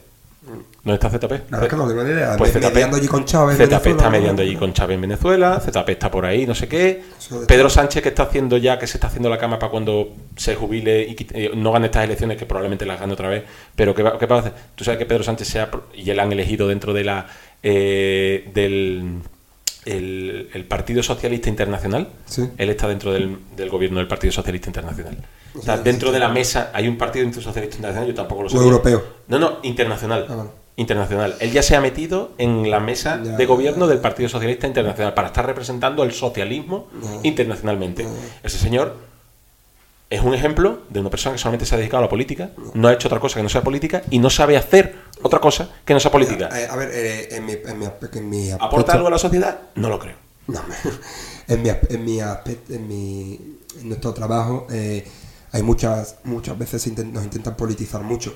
¿Dónde está Z P? Claro, es que no tengo idea. Pues Z P, mediando allí con Chávez en Z P está mediando allí con Chávez en Venezuela, Z P está por ahí, no sé qué. Pedro Sánchez que está haciendo ya, que se está haciendo la cama para cuando se jubile y eh, no gane estas elecciones, que probablemente las gane otra vez. Pero ¿qué va, qué va a hacer? Tú sabes que Pedro Sánchez sea y él han elegido dentro de la eh, del el, el Partido Socialista Internacional. Sí. Él está dentro del, del gobierno del Partido Socialista Internacional. O sea, dentro de la mesa hay un partido socialista internacional, yo tampoco lo sé. Europeo. No, no, internacional. Ah, bueno. Internacional. Él ya se ha metido en la mesa ya, de gobierno ya, ya. del Partido Socialista Internacional para estar representando el socialismo no. internacionalmente. No. Ese señor es un ejemplo de una persona que solamente se ha dedicado a la política, no, no ha hecho otra cosa que no sea política y no sabe hacer otra cosa que no sea política. A, a ver, eh, en mi, en mi, en mi aspecto... ¿Aporta algo a la sociedad? No lo creo. No, en mi, en mi aspecto, en mi, en nuestro trabajo... Eh, Hay muchas muchas veces intent- nos intentan politizar mucho.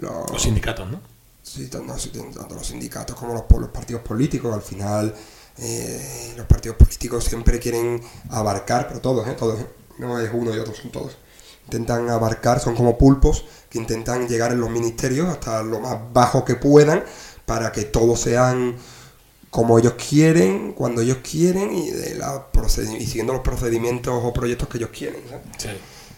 Los, los sindicatos, ¿no? Sí, tanto, tanto los sindicatos como los, los partidos políticos. Al final, eh, los partidos políticos siempre quieren abarcar, pero todos, ¿eh? Todos, ¿eh? No es uno y otro, son todos. Intentan abarcar, son como pulpos que intentan llegar en los ministerios hasta lo más bajo que puedan para que todos sean como ellos quieren, cuando ellos quieren y, de la proced- y siguiendo los procedimientos o proyectos que ellos quieren, ¿sabes? Sí.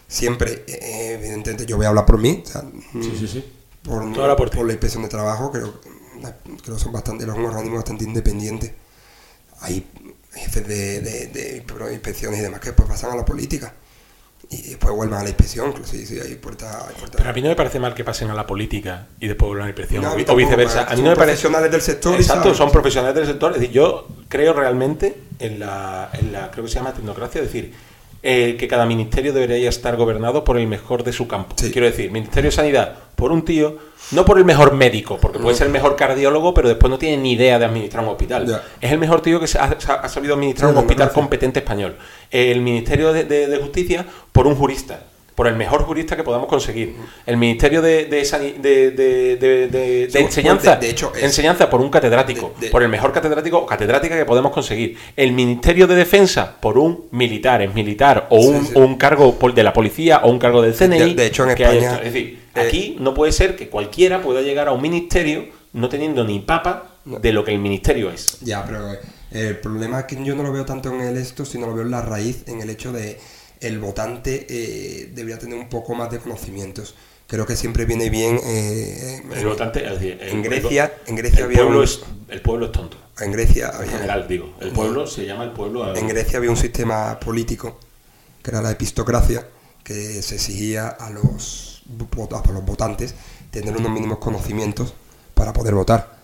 Siempre, eh, evidentemente, yo voy a hablar por mí, o sea, sí, sí, sí. Por, por, por la inspección de trabajo, creo que son bastante los organismos bastante independientes. Hay jefes de, de, de inspecciones y demás que después pasan a la política y después vuelvan a la inspección, sí, sí, hay puerta, hay puerta. Pero a mí no me parece mal que pasen a la política y después vuelvan a la inspección, no, o, tampoco, o viceversa. A mí no me parece. Son profesionales del sector. Exacto, son profesionales del sector. Es decir, yo creo realmente en la, en la creo que se llama tecnocracia, es decir, Eh, que cada ministerio debería estar gobernado por el mejor de su campo. Sí. Quiero decir, Ministerio de Sanidad, por un tío, no por el mejor médico, porque puede ser el mejor cardiólogo, pero después no tiene ni idea de administrar un hospital. Yeah. Es el mejor tío que se ha, ha sabido administrar un hospital competente español. El Ministerio de, de, de Justicia, por un jurista, por el mejor jurista que podamos conseguir. El Ministerio de, de, de, de, de, de, de Enseñanza, de, de hecho, es, enseñanza por un catedrático, de, de, por el mejor catedrático o catedrática que podemos conseguir. El Ministerio de Defensa por un militar, es militar, o un, sí, sí. un cargo de la policía o un cargo del C N I. De, de hecho, en España... Es decir, Aquí no puede ser que cualquiera pueda llegar a un ministerio no teniendo ni papa de lo que el ministerio es. Ya, pero eh, el problema es que yo no lo veo tanto en el esto, sino lo veo en la raíz, en el hecho de el votante eh, debería tener un poco más de conocimientos. Creo que siempre viene bien... Eh, en, el votante... Es decir, el, en Grecia, en Grecia el había... Pueblo un... es, el pueblo es tonto. En Grecia había... En general, digo. El pueblo no, se llama el pueblo... A... En Grecia había un sistema político, que era la epistocracia, que se exigía a los, a los votantes tener unos mínimos conocimientos para poder votar.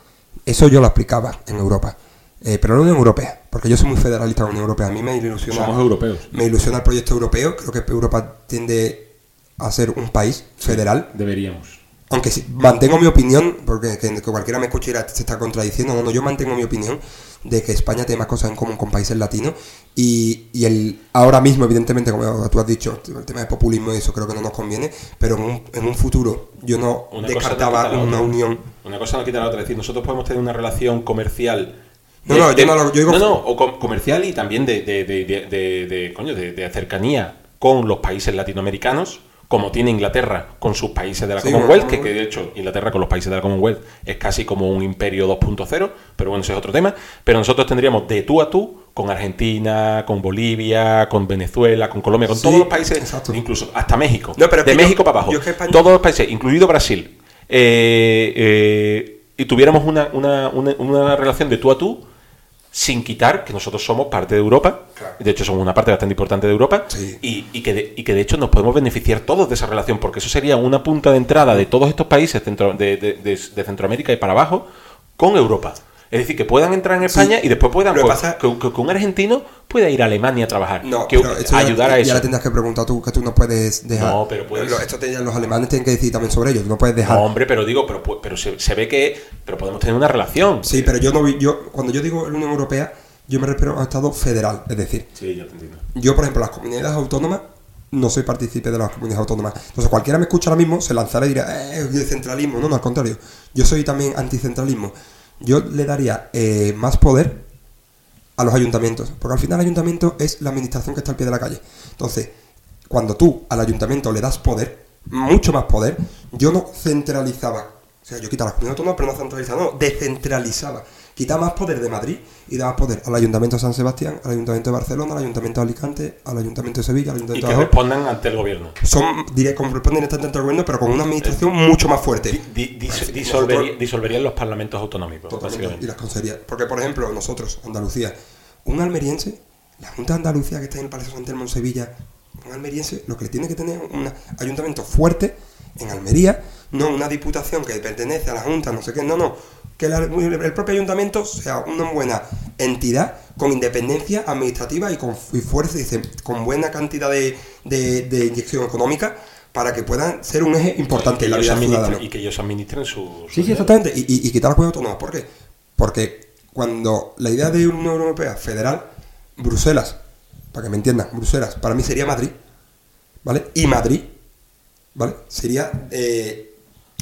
Eso yo lo aplicaba en Europa. Eh, pero en la Unión Europea, porque yo soy muy federalista de la Unión Europea. A mí me ilusiona... Somos europeos. Me ilusiona el proyecto europeo. Creo que Europa tiende... a ser un país federal. Deberíamos. Aunque sí, mantengo mi opinión, porque que, que cualquiera me escuche y la, se está contradiciendo, no, no, yo mantengo mi opinión de que España tiene más cosas en común con países latinos y, y el ahora mismo, evidentemente, como tú has dicho, el tema de populismo y eso creo que no nos conviene, pero en un, en un futuro yo no una descartaba no una unión. Una cosa no quita la otra, es decir, nosotros podemos tener una relación comercial... De, no, no, de, yo no lo yo digo... No, no, o com- comercial y también de, de, de, de, de, de, coño, de, de cercanía con los países latinoamericanos, como tiene Inglaterra con sus países de la sí, Commonwealth, bueno, que, que de hecho Inglaterra con los países de la Commonwealth es casi como un imperio dos punto cero, pero bueno, ese es otro tema. Pero nosotros tendríamos de tú a tú con Argentina, con Bolivia, con Venezuela, con Colombia, con sí, todos los países, exacto. Incluso hasta México, no, pero de México yo, para abajo, España... todos los países, incluido Brasil, eh, eh, y tuviéramos una, una, una, una relación de tú a tú, sin quitar que nosotros somos parte de Europa, claro. De hecho somos una parte bastante importante de Europa, sí. y, y, que de, y que de hecho nos podemos beneficiar todos de esa relación, porque eso sería una punta de entrada de todos estos países centro, de, de, de, de Centroamérica y para abajo con Europa. Es decir, que puedan entrar en España sí. Y después puedan... Pues, pasa... que, que, que un argentino pueda ir a Alemania a trabajar, no, que ayudar ya, a eso. Ya le tendrás que preguntar tú, que tú no puedes dejar... No, pero puedes... Esto te, los alemanes tienen que decir también sobre ellos, tú no puedes dejar... No, hombre, pero digo, pero, pero se, se ve que... Pero podemos tener una relación. Sí, pero yo no vi... Yo, cuando yo digo Unión Europea, yo me refiero a un Estado federal, es decir... Sí, yo te entiendo. Yo, por ejemplo, las comunidades autónomas, no soy partícipe de las comunidades autónomas. Entonces, cualquiera me escucha ahora mismo, se lanzará y dirá, eh, el centralismo. No, no, al contrario. Yo soy también anticentralismo. Yo le daría eh, más poder a los ayuntamientos, porque al final el ayuntamiento es la administración que está al pie de la calle. Entonces, cuando tú al ayuntamiento le das poder, mucho más poder, yo no centralizaba, o sea, yo quitaba las comunidades autónomas, pero no centralizaba, no, descentralizaba. Quitaba más poder de Madrid y daba poder al ayuntamiento de San Sebastián, al ayuntamiento de Barcelona, al ayuntamiento de Alicante, al ayuntamiento de Sevilla, al ayuntamiento de... Y que respondan ante el gobierno. Son, diré, responden ante el gobierno, pero con una administración eh, mucho más fuerte. Di, di, dis, disolvería, disolverían los parlamentos autonómicos, básicamente. Y las consejerías. Porque, por ejemplo, nosotros, Andalucía, un almeriense, la Junta de Andalucía que está en el Palacio San Telmo en Sevilla, un almeriense, lo que le tiene que tener es un ayuntamiento fuerte en Almería, no una diputación que pertenece a la Junta, no sé qué, no, no. Que el propio ayuntamiento sea una buena entidad con independencia administrativa y con y fuerza, y con buena cantidad de, de, de inyección económica para que puedan ser un eje importante en la vida ciudadana. Y que ellos administren su... Sí, sí, exactamente. Y, y, y quitar las comunidades autónomas. ¿Por qué? Porque cuando la idea de una Unión Europea federal, Bruselas, para que me entiendan, Bruselas, para mí sería Madrid, ¿vale? Y Madrid, ¿vale? Sería... Eh,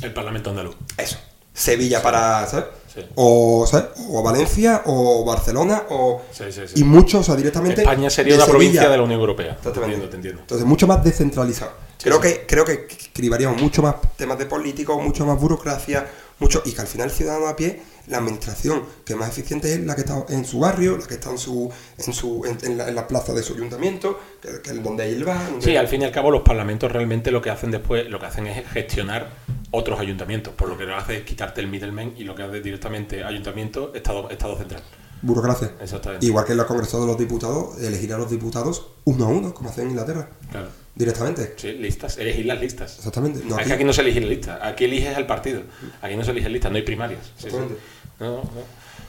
el Parlamento andaluz. Eso. Sevilla sí, para, ¿sabes? Sí. O, ¿sabes? O Valencia, o Barcelona, o... Sí, sí, sí. Y muchos, o sea, directamente... España sería una Sevilla. Provincia de la Unión Europea. Te entiendo, te entiendo. Entonces, mucho más descentralizado. Sí, creo, sí. Que, creo que cribaríamos mucho más temas de políticos, mucho más burocracia, mucho... Y que al final el ciudadano a pie, la administración que más eficiente es la que está en su barrio, la que está en su en su en, en, la, en la plaza de su ayuntamiento, que, que donde él va... Donde sí, él... al fin y al cabo los parlamentos realmente lo que hacen después, lo que hacen es gestionar... otros ayuntamientos, por lo que lo hace es quitarte el middleman y lo que hace directamente ayuntamiento, estado, estado central. Burocracia. Exactamente. Igual que en los congresos de los diputados, elegir a los diputados uno a uno, como hacen en Inglaterra. Claro. Directamente. Sí, listas, elegir las listas. Exactamente. No, aquí... Es que aquí no se elige la lista, aquí eliges al partido. Aquí no se elige lista, no hay primarias. Exactamente. Sí, sí. No, no.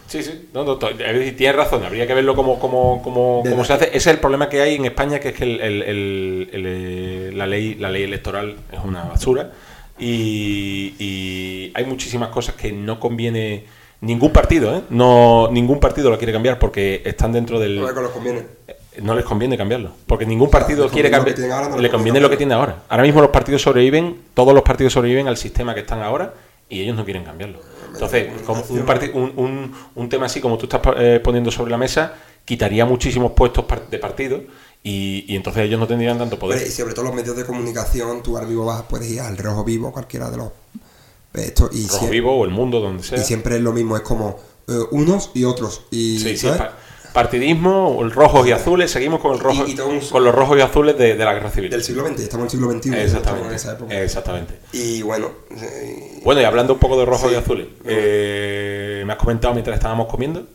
Sí, sí, no, no, tienes razón, habría que verlo como, como, como, como se hace. Ese es el problema que hay en España, que es que el, el, el, el, la, ley, la ley electoral es una basura. Y, y hay muchísimas cosas que no conviene ningún partido, ¿eh? No, ningún partido lo quiere cambiar porque están dentro del... No les conviene. No les conviene cambiarlo, porque ningún o sea, partido quiere cambiar. Le conviene, conviene lo que tiene ahora. Ahora mismo los partidos sobreviven, todos los partidos sobreviven al sistema que están ahora y ellos no quieren cambiarlo. Entonces, como un, partid- un, un, un tema así como tú estás eh, poniendo sobre la mesa, quitaría muchísimos puestos de partido Y, y entonces ellos no tendrían tanto poder. Pero, y sobre todo los medios de comunicación, tú ahora vivo vas, puedes ir al Rojo Vivo, cualquiera de los... Esto, y Rojo siempre, Vivo o El Mundo, donde sea. Y siempre es lo mismo, es como eh, unos y otros. Y, sí, sí, pa- partidismo, rojos y azules, seguimos con el rojo, y, y un, con los rojos y azules de, de la Guerra Civil. Del siglo veinte, estamos en el siglo veintiuno. Exactamente. En esa época. Exactamente. Y bueno... Eh, bueno, y hablando un poco de rojos sí, y azules, eh, me has comentado mientras estábamos comiendo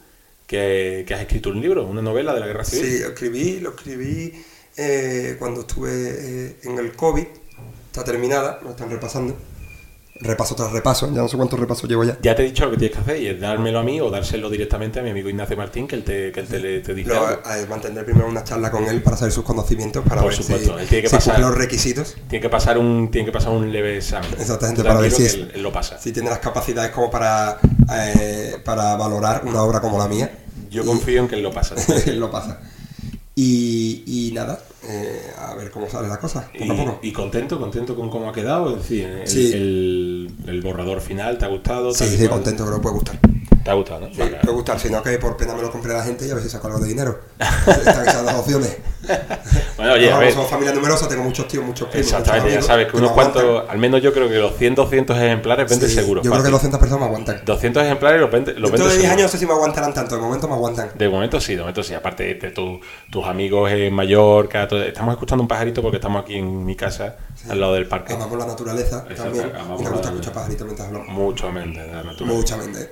que, que has escrito un libro, una novela de la Guerra Civil. Sí, lo escribí, lo escribí eh, cuando estuve eh, en el COVID, está terminada, lo están repasando. Repaso tras repaso, ya no sé cuántos repasos llevo ya. Ya te he dicho lo que tienes que hacer, y es dármelo a mí o dárselo directamente a mi amigo Ignacio Martín, que él te, que él te, te, te dice lo, algo. A mantener primero una charla con él para saber sus conocimientos, para por ver supuesto, si, él tiene que si pasar, cumple los requisitos. Tiene que pasar un tiene que pasar un leve examen. Exactamente, para ver si es, él, él lo pasa. Si tiene las capacidades como para, eh, para valorar una obra como la mía. Yo y, confío en que él lo pasa. Él lo pasa. Y, y nada, eh, a ver cómo sale la cosa, poco y, a poco. Y contento, contento con cómo ha quedado, es decir, el, sí. el, el borrador final, ¿te ha gustado? Sí, sí, contento, creo que puede gustar. ¿Te ha gustado, no? Sí, vale. Puede gustar, si no que por pena me lo compré a la gente y a ver si saco algo de dinero. Están esas dos opciones. Bueno, oye, no, a ver. Somos familia numerosa, tengo muchos tíos, muchos primos. Exactamente, muchos amigos, ya sabes que unos cuantos, al menos yo creo que los cien, doscientos ejemplares venden sí, seguro. Yo fácil. Creo que doscientas personas me aguantan. doscientos ejemplares los venden seguro. Dentro de diez años no sé si me aguantarán tanto, de momento me aguantan. De momento sí, de momento sí. Aparte de tu, tus amigos en Mallorca, todo, estamos escuchando un pajarito porque estamos aquí en mi casa, sí, al lado del parque. Amamos la naturaleza. Exacto, también. Y nos gusta escuchar pajaritos mientras hablamos. Mucho mente, la naturaleza. Mucha mente.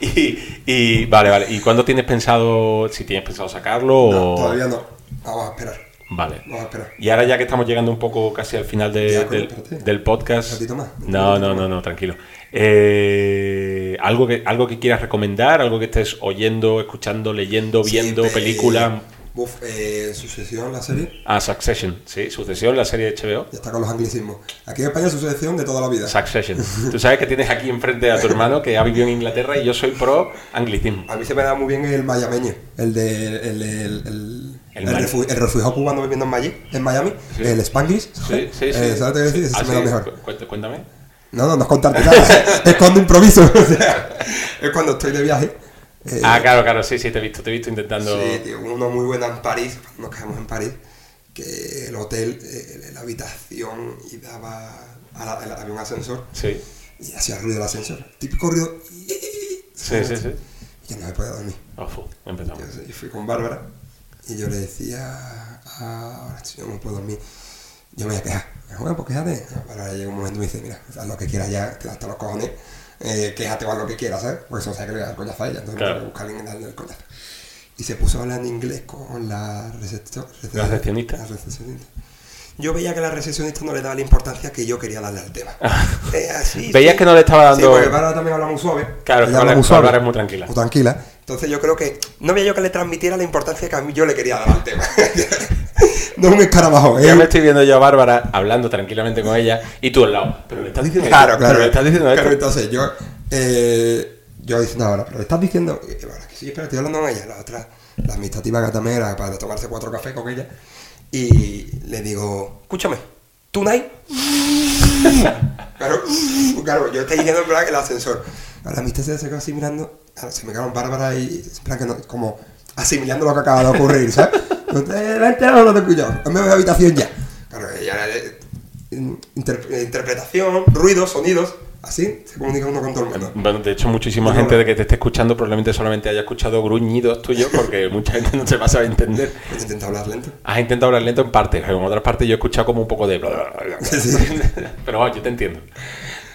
y, y vale, vale. ¿Y cuándo tienes pensado, si tienes pensado sacarlo? No, o... todavía no. Vamos a esperar. Vale. Vamos a esperar. Y ahora ya que estamos llegando un poco casi al final de, ya, del, del podcast. Un ratito más. No, no, no, no, tranquilo. Eh, algo que algo que quieras recomendar, algo que estés oyendo, escuchando, leyendo, viendo, sí, película. Uf, eh, Sucesión, la serie. Ah, Succession, sí, Sucesión, la serie de H B O. Ya está con los anglicismos. Aquí en España es Sucesión de toda la vida. Succession. Tú sabes que tienes aquí enfrente a tu hermano que ha vivido en Inglaterra y yo soy pro anglicismo. A mí se me da muy bien el mayameño, el de el, el, el, el, el, refu- el refugiado cubano viviendo en Miami, en Miami, sí. El Spanglish. Sí, sí, sí. Eh, ¿sabes qué decir? Eso ah, se me da sí, mejor. Cu- cuéntame. No, no, no es contarte nada. Es cuando improviso. O sea, es cuando estoy de viaje. Eh, ah, claro, claro, sí, sí, te he visto, te he visto intentando... Sí, tío, uno muy bueno en París, cuando nos quedamos en París, que el hotel, eh, la habitación, y daba... A la, a la, había un ascensor, sí, y hacía ruido el ascensor, típico ruido... Sí, sí, sí. Y no me podía dormir. Ojo, empezamos. Yo, yo fui con Bárbara, y yo le decía... Ah, ahora si yo no puedo dormir, yo me voy a quejar. Bueno, pues quéjate. Bárbara llega un momento y me dice, mira, haz lo que quieras ya, te das hasta los cojones... Eh, quéjate o algo que quieras, ¿sabes? Porque eso, o sea, que le voy a dar coñazo a ella, entonces claro, me voy a buscar a alguien darle el coñazo. Y se puso a hablar en inglés con la receptor, receptor, ¿La recepcionista? La recepcionista. Yo veía que la recepcionista no le daba la importancia que yo quería darle al tema. eh, así, Veías sí, que no le estaba dando... Sí, porque Bárbara también habla muy suave. Claro, que habla muy suave. Bárbara es muy tranquila. Muy tranquila. Entonces yo creo que... No veía yo que le transmitiera la importancia que a mí yo le quería dar al tema. No es un escarabajo, ¿eh? Yo me estoy viendo yo a Bárbara hablando tranquilamente con ella y tú al lado. Pero le estás diciendo claro, esto. Claro, pero le estás diciendo claro, esto. Entonces yo... Eh, yo diciendo ahora, pero le estás diciendo... Eh, bueno, que sí, pero estoy hablando con ella. La otra, la administrativa que también era para tomarse cuatro cafés con ella. Y le digo... Escúchame, ¿Tunai? Claro, claro, yo estoy diciendo en plan que el ascensor. La amistad se quedó así mirando... Claro, se me quedaron Bárbara y... En plan que no, como asimilando lo que acaba de ocurrir, ¿sabes? Vente ahora no te escuchaba, me voy a la habitación ya. Claro, ya eh, inter- interpretación, ruidos, sonidos, así se comunica uno con todo el mundo. Bueno, de hecho, muchísima gente de que te esté escuchando probablemente solamente haya escuchado gruñidos tuyos porque mucha gente no se va a saber entender. ¿Has intentado hablar lento? Has intentado hablar lento en parte, en otras partes yo he escuchado como un poco de... Bla, bla, bla, bla. Sí. Pero bueno, yo te entiendo.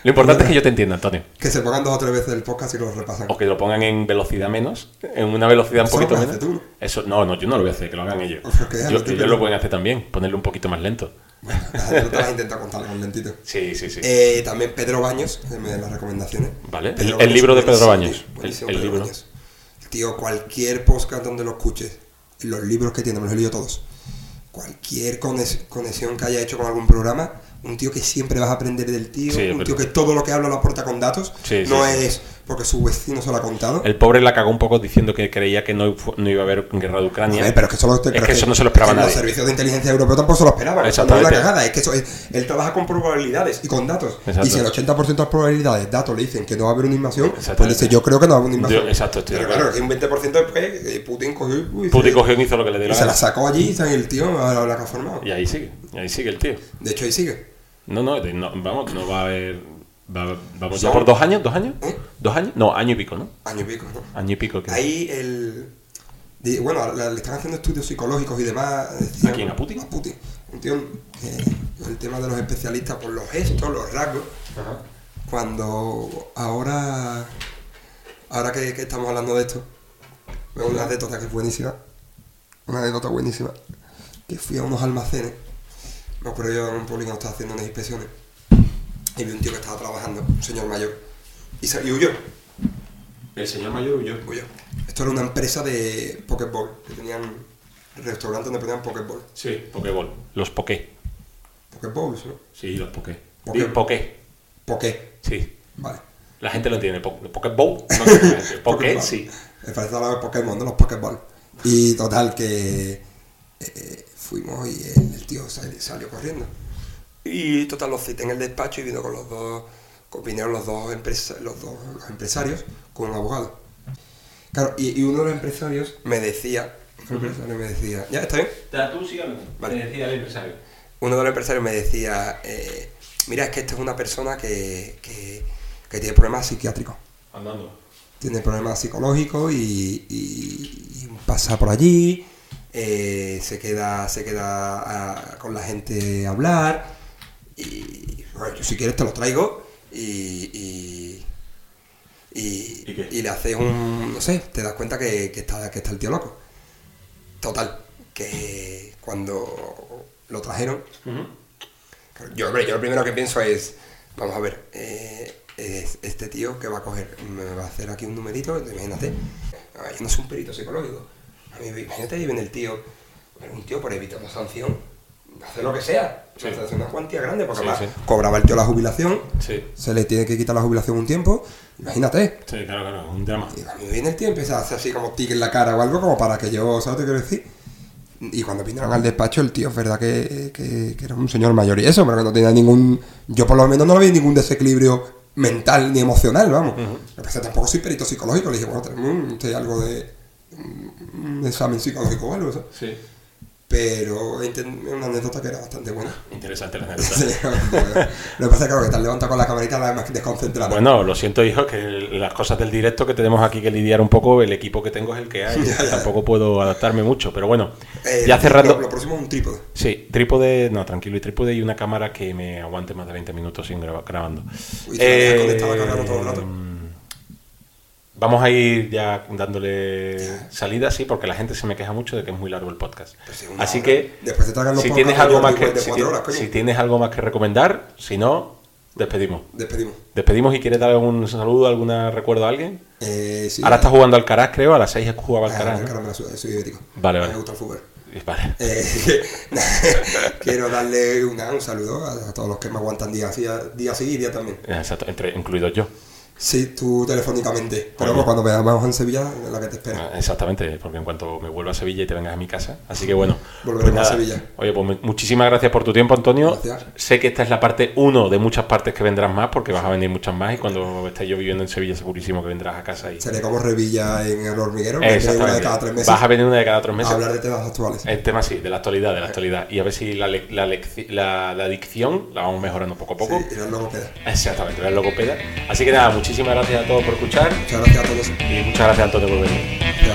Lo importante bueno, es que yo te entienda, Antonio. Que se pongan dos o tres veces el podcast y lo repasan. O que lo pongan en velocidad menos, en una velocidad eso un poquito menos. Tú. Eso no, no, yo no lo voy a hacer, que lo hagan ellos. Okay, yo, ellos lo pueden hacer también, ponerlo un poquito más lento. Bueno, tú te vas a intentar contarlo más lentito. Sí, sí, sí. Eh, también Pedro Baños, me da las recomendaciones. Vale, el, el, el libro de Pedro Baños. El, el Pedro libro. Baños. Tío, cualquier podcast donde lo escuches, los libros que tiene, me los he leído todos. Cualquier conexión que haya hecho con algún programa... Un tío que siempre vas a aprender del tío, sí, un tío que todo lo que habla lo aporta con datos. Sí, no sí, es, porque su vecino se lo ha contado. El pobre la cagó un poco diciendo que creía que no, no iba a haber guerra de Ucrania. Joder, pero es que, solo te, es que eso no se lo esperaba es que nadie. Los servicios de inteligencia europeos tampoco se lo esperaban. Exactamente. No es la cagada, es que eso, es, él trabaja con probabilidades y con datos. Exacto. Y si el ochenta por ciento de las probabilidades, datos, le dicen que no va a haber una invasión, pues dice, yo creo que no va a haber una invasión. Yo, exacto, estoy pero claro, que un veinte por ciento después Putin cogió y... Putin cogió y hizo lo que le dio la gana. Se la sacó allí y el tío a la que ha formado. Y ahí sigue, ahí sigue el tío. De hecho, ahí sigue. No, no, no vamos, no va a haber... Va, vamos ya por dos años, dos años, ¿Eh? dos años, no, año y pico, ¿no? Año y pico, ¿no? Año y pico. ¿Qué? Ahí el, bueno, le están haciendo estudios psicológicos y demás. Decían, ¿a quién? ¿A Putin? A Putin. Un tío, eh, el tema de los especialistas por los gestos, los rasgos. Ajá. Cuando ahora, ahora que, que estamos hablando de esto, veo una anécdota que es buenísima, una anécdota buenísima, que fui a unos almacenes, no creo yo en un público no estaba haciendo unas inspecciones. Y vi un tío que estaba trabajando, un señor mayor, y, se, y huyó. ¿El señor mayor huyó? Huyó. Esto era una empresa de pokéball, que tenían restaurantes donde ponían pokéball. Sí, pokéball. Los poké. ¿Pokéballs, no? Sí, los poké. Poké. Poké. Poké. Poké. Sí. Vale. La gente lo tiene. Po- Pokéball, no tiene. Poké, Poké, sí. Me parece hablar de Pokémon, no los pokéball. Y total, que eh, fuimos y el, el tío sal, salió corriendo. Y total, lo cité en el despacho y vino con los dos, con, vinieron los dos, empresa, los dos los empresarios con un abogado. Claro, y, y uno de los empresarios me decía, el empresario me decía, ¿ya está bien? Tú síganme, vale. Me decía el empresario. Uno de los empresarios me decía, eh, mira, es que esta es una persona que, que, que tiene problemas psiquiátricos. Andando. Tiene problemas psicológicos y, y, y pasa por allí, eh, se queda, se queda a, con la gente a hablar. Y bueno, yo si quieres te los traigo y y, y, ¿Y, y le haces un, no sé, te das cuenta que, que, está, que está el tío loco. Total, que cuando lo trajeron, uh-huh. yo, hombre, yo lo primero que pienso es, vamos a ver, eh, es este tío que va a coger, me va a hacer aquí un numerito, imagínate, yo no soy un perito psicológico, a mí, imagínate, viene el tío, un tío por evitar la sanción. Hacer lo que sea, sí. O sea, es una cuantía grande porque sí, sí. Cobraba el tío la jubilación, sí. Se le tiene que quitar la jubilación un tiempo, imagínate. Sí, claro, claro, un drama. Y cuando viene el tío empieza a hacer así como tic en la cara o algo como para que yo, ¿sabes lo que quiero decir? Y cuando vinieron al despacho el tío es verdad que, que, que era un señor mayor y eso, pero que no tenía ningún, yo por lo menos no lo vi ningún desequilibrio mental ni emocional, vamos. Uh-huh. Lo que pasa, tampoco soy perito psicológico, le dije, bueno, tenemos usted algo de un examen psicológico o algo, ¿sabes? Sí. Pero es una anécdota que era bastante buena. Interesante la anécdota. Lo que pasa es que, claro, que te has levantado con la camarita la más desconcentrada. Bueno, lo siento, hijo, que las cosas del directo que tenemos aquí que lidiar un poco, el equipo que tengo es el que hay. ya, ya. Tampoco puedo adaptarme mucho, pero bueno. Eh, ya cerrando. Lo, lo próximo es un trípode. Sí, trípode, no, tranquilo, y trípode y una cámara que me aguante más de veinte minutos sin grabar, grabando. Uy, eh, conectado a cargar todo el rato. Vamos a ir ya dándole yeah. salida, sí, porque la gente se me queja mucho de que es muy largo el podcast. Si Así hora, que, después te los si, tienes algo más que si, horas, si tienes algo más que recomendar, si no, despedimos. Despedimos. Despedimos y quieres dar algún saludo, algún recuerdo a alguien. Eh, sí, Ahora eh, estás jugando al Alcaraz, creo, a las seis jugaba al Alcaraz. Al Alcaraz, ¿no? Soy ibérico. Vale, vale. Me gusta el fútbol. Vale. Eh, quiero darle una, un saludo a, a todos los que me aguantan día sí día, día y día también. Exacto, entre, incluido yo. Sí, tú telefónicamente. Pero bueno, cuando veamos en Sevilla, en la que te espera. Exactamente, porque en cuanto me vuelva a Sevilla y te vengas a mi casa. Así que bueno. Volveremos pues a Sevilla. Oye, pues muchísimas gracias por tu tiempo, Antonio. Gracias. Sé que esta es la parte uno de muchas partes que vendrás más, porque vas a venir muchas más. Y cuando esté yo viviendo en Sevilla, segurísimo que vendrás a casa. Y... Seré como Revilla en el hormiguero. Vendré una de cada tres meses. Vas a venir una de cada tres meses. A hablar de temas actuales. El tema sí, de la actualidad, de la actualidad. Y a ver si la, le- la, lec- la, la dicción la vamos mejorando poco a poco. Sí, y la logopeda. Exactamente, la logopeda. Así que nada, muchísimas gracias a todos por escuchar. Muchas gracias a todos. Y muchas gracias a todos por venir.